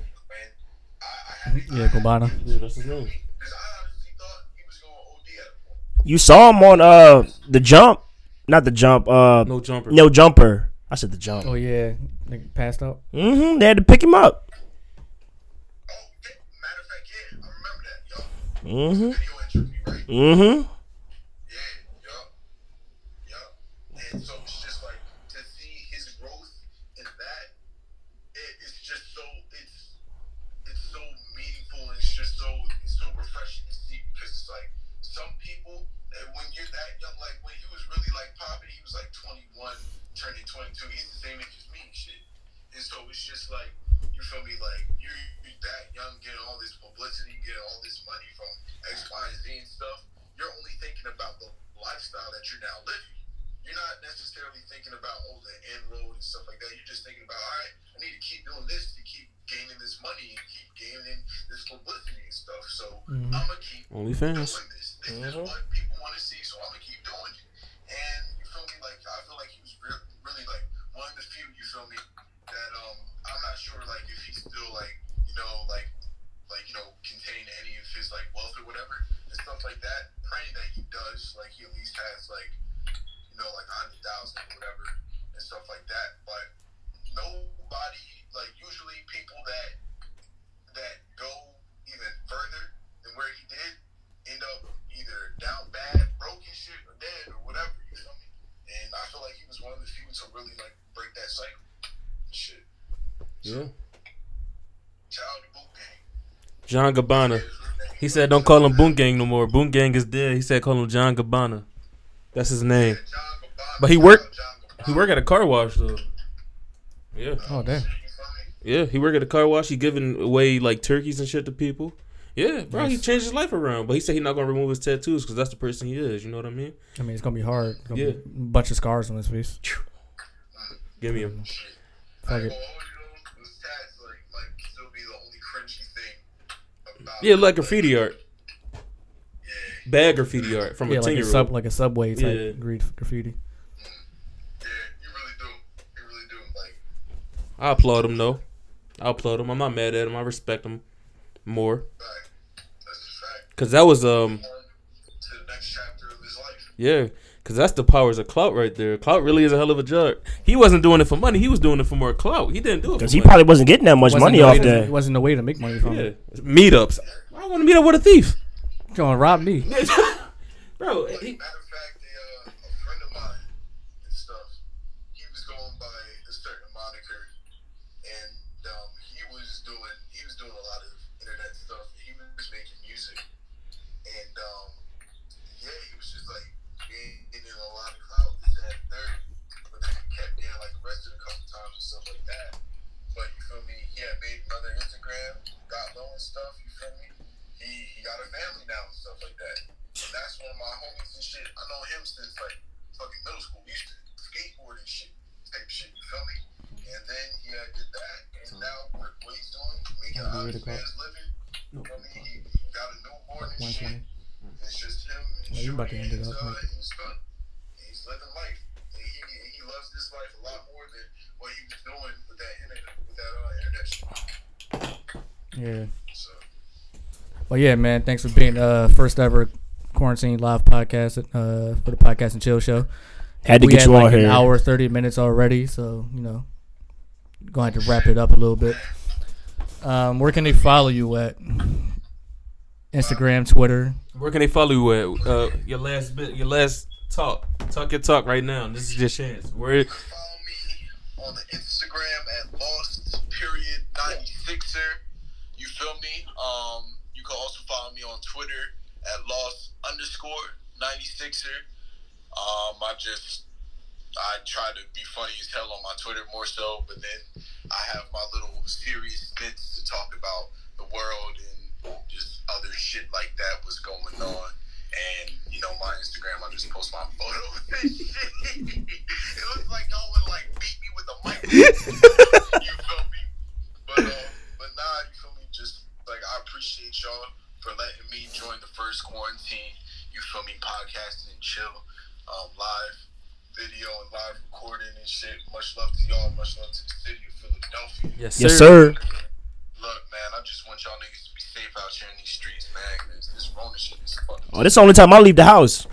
I, I had, yeah, I Gabbana. Had, yeah, that's his name. Because I honestly thought he was going O D at the point. You saw him on uh the jump. Not the jump. Uh, no jumper. No jumper. I said the jump. Oh, yeah. Nigga passed out. Mm-hmm. They had to pick him up. Oh, matter of fact, yeah. I remember that, y'all. Mm-hmm. Video interview, right? Mm-hmm. Yeah, y'all. Yeah. And so it's just like, to see his growth in that, it, it's just so, it's it's so meaningful, and it's just so, it's so refreshing to see, because it's like, some people, when you're that young, like, when he was really, like, popping, he was, like, twenty-one, turning twenty-two, he's the same age as me and shit. And so it's just, like, you feel me, like, you're, you're that young, getting all this publicity, getting all this money from X, Y, and Z and stuff. You're only thinking about the lifestyle that you're now living. You're not necessarily thinking about, oh, the end road and stuff like that. You're just thinking about, all right, I need to keep doing this to keep gaining this money and keep gaining this publicity and stuff. So mm-hmm. I'm going to keep only doing this. This mm-hmm. is what people want to see, so I'm going to keep doing it. And you feel me? Like, I feel like he was re- really, like, one of the few, you feel me, that um, I'm not sure, like, if he's still, like, you know, like, like you know, contain any of his, like, wealth or whatever and stuff like that. Praying that he does, like, he at least has, like, know, like one hundred thousand or whatever and stuff like that. But nobody, like, usually people that that go even further than where he did end up either down bad, broken shit, or dead or whatever, you know what I mean? And I feel like he was one of the few to really, like, break that cycle and shit. Yeah. Child of Boonk Gang. John Gabbana. He said don't call him Boonk Gang no more. Boonk Gang is dead. He said call him John Gabbana. That's his name. But he worked he worked at a car wash though. Yeah. Oh damn. Yeah, he worked at a car wash. He giving away like turkeys and shit to people. Yeah, bro, nice. He changed his life around. But he said he's not gonna remove his tattoos because that's the person he is, you know what I mean? I mean it's gonna be hard. It's gonna yeah. be a bunch of scars on his face. Give me him. Fuck it. Yeah, like graffiti art. Bad graffiti art from yeah, a like ten-year-old. Sub, like a subway type yeah. graffiti. Yeah, you really do. You really do. Like, I applaud him, though. I applaud him. I'm not mad at him. I respect him more. Because that was... um. To the next chapter of his life. Yeah, because that's the powers of clout right there. Clout really is a hell of a job. He wasn't doing it for money. He was doing it for more clout. He didn't do it for money. Because he probably wasn't getting that much wasn't money off to, that. It wasn't a way to make money from yeah. it. Meetups. I want to meet up with a thief. Gonna rob me, bro. Like, he, matter of fact, the, uh, a friend of mine and stuff, he was going by a certain moniker, and um, he was doing he was doing a lot of internet stuff. He was making music, and um, yeah, he was just like getting in a lot of clouds and third, but then he kept getting like arrested a couple times and stuff like that. But you feel me? He had made another Instagram, got low and stuff. You feel me? He, he got a family now and stuff like that. And that's one of my homies and shit. I know him since like fucking middle school. We used to skateboard and shit, type shit. You feel me? And then he uh, did that, and now what he's doing, making an honest man's living. You feel me? He, he got a newborn and shit. It's just him and shit. Well, and his uh, son. He's living life. And he he loves this life a lot more than what he was doing with that internet, with that uh, internet shit. Yeah. So. Well, yeah, man, thanks for being uh first ever quarantine live podcast uh, for the Podcast and Chill Show. Had to we get had you like on an here. An hour, thirty minutes already, so, you know, going to have to wrap it up a little bit. Um, where can they follow you at? Instagram, Twitter. Where can they follow you at? Uh, your last bit, your last talk. Talk your talk right now. This is your chance. Where you can follow me on the Instagram at Lost Period ninety-sixer. You feel me? Um. You can also follow me on Twitter at lost underscore ninety-sixer. Um, I just I try to be funny as hell on my Twitter more so, but then I have my little serious bits to talk about the world and just other shit like that, what's going on. And, you know, my Instagram, I just post my photo and shit. It looks like y'all would, like, beat me with a mic. You feel me? But, uh, but nah, you feel me? Just, like, I appreciate y'all for letting me join the first quarantine, you feel me, podcasting and chill, um, live video and live recording and shit. Much love to y'all. Much love to the city of Philadelphia. Yes, sir. Yes, sir. Look, man, I just want y'all niggas to be safe out here in these streets, man. This, this Rona shit is fucking. Oh, this is the only time I leave the house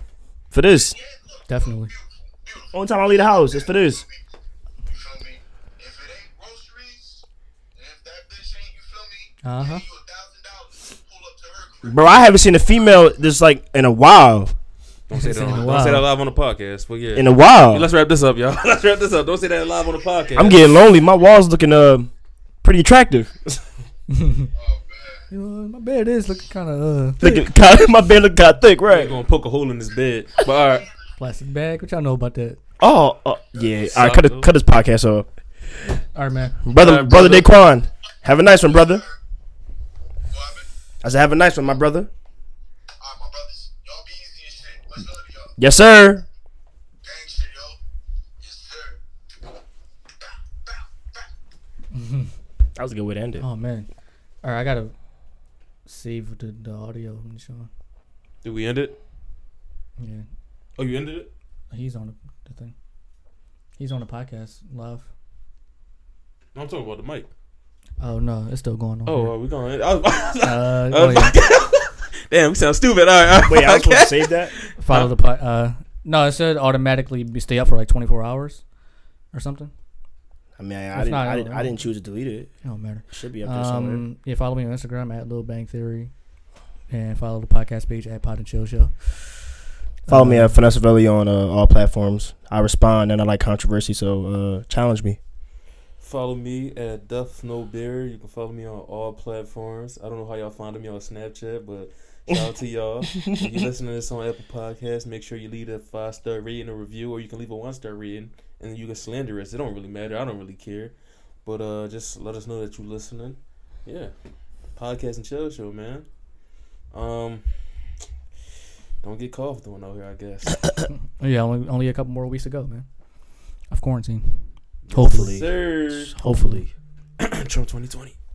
for this. Yeah, look, definitely. Beautiful, beautiful. Only time I leave the house is for this. You feel me? If it ain't groceries, and if that bitch ain't, you feel me? Uh huh. one thousand dollars pull up to her crib. Bro, I haven't seen a female this like in a while. Don't say that. Don't say that live on the podcast. But yeah, in a while. Let's wrap this up, y'all. Let's wrap this up. Don't say that live on the podcast. I'm getting lonely. My wall's looking uh pretty attractive. Oh, you know, my bed is looking kind of uh, thick. My bed look kind of thick, right? You're gonna poke a hole in this bed. But all right, plastic bag. What y'all know about that? Oh, uh, yeah. All right, cut a, cut this podcast off. All right, man. Brother, all right, brother, brother Daquan. Have a nice one, brother. I said, have a nice one, my brother. All right, my brothers. Y'all be easy as shit. Much love to y'all. Yes, sir. Gang shit, yo. Yes, sir. Mm-hmm. That was a good way to end it. Oh man. All right, I gotta save the, the audio from Sean. Did we end it? Yeah. Oh, you ended it? He's on the, the thing. He's on the podcast live. No, I'm talking about the mic. Oh no, it's still going on. Oh, uh, we're going. uh, oh, yeah. Damn, we sound stupid. All right. All right. Wait, I was supposed to save that. Follow huh? the pod. Uh, no, it should automatically be stay up for like twenty-four hours or something. I mean, I, I, didn't, not, I, didn't, I didn't choose to delete it. It don't matter. It should be up there somewhere. Um, yeah, follow me on Instagram at Lil Bang Theory. And follow the podcast page at Pod and Chill Show. Follow uh, me at Vanessa Veli on uh, all platforms. I respond and I like controversy, so uh, challenge me. Follow me at Duff No Bear. You can follow me on all platforms. I don't know how y'all find me on Snapchat, but shout out to y'all. If you're listening to this on Apple Podcasts, make sure you leave a five-star rating or review, or you can leave a one-star rating. And you can slander us. It don't really matter. I don't really care. But uh, just let us know that you're listening. Yeah. Podcast and Chill Show, man. Um, Don't get coughed doing out here, I guess. Yeah, only, only a couple more weeks ago, man. I've quarantined. Hopefully. Yes, hopefully. Trump twenty twenty.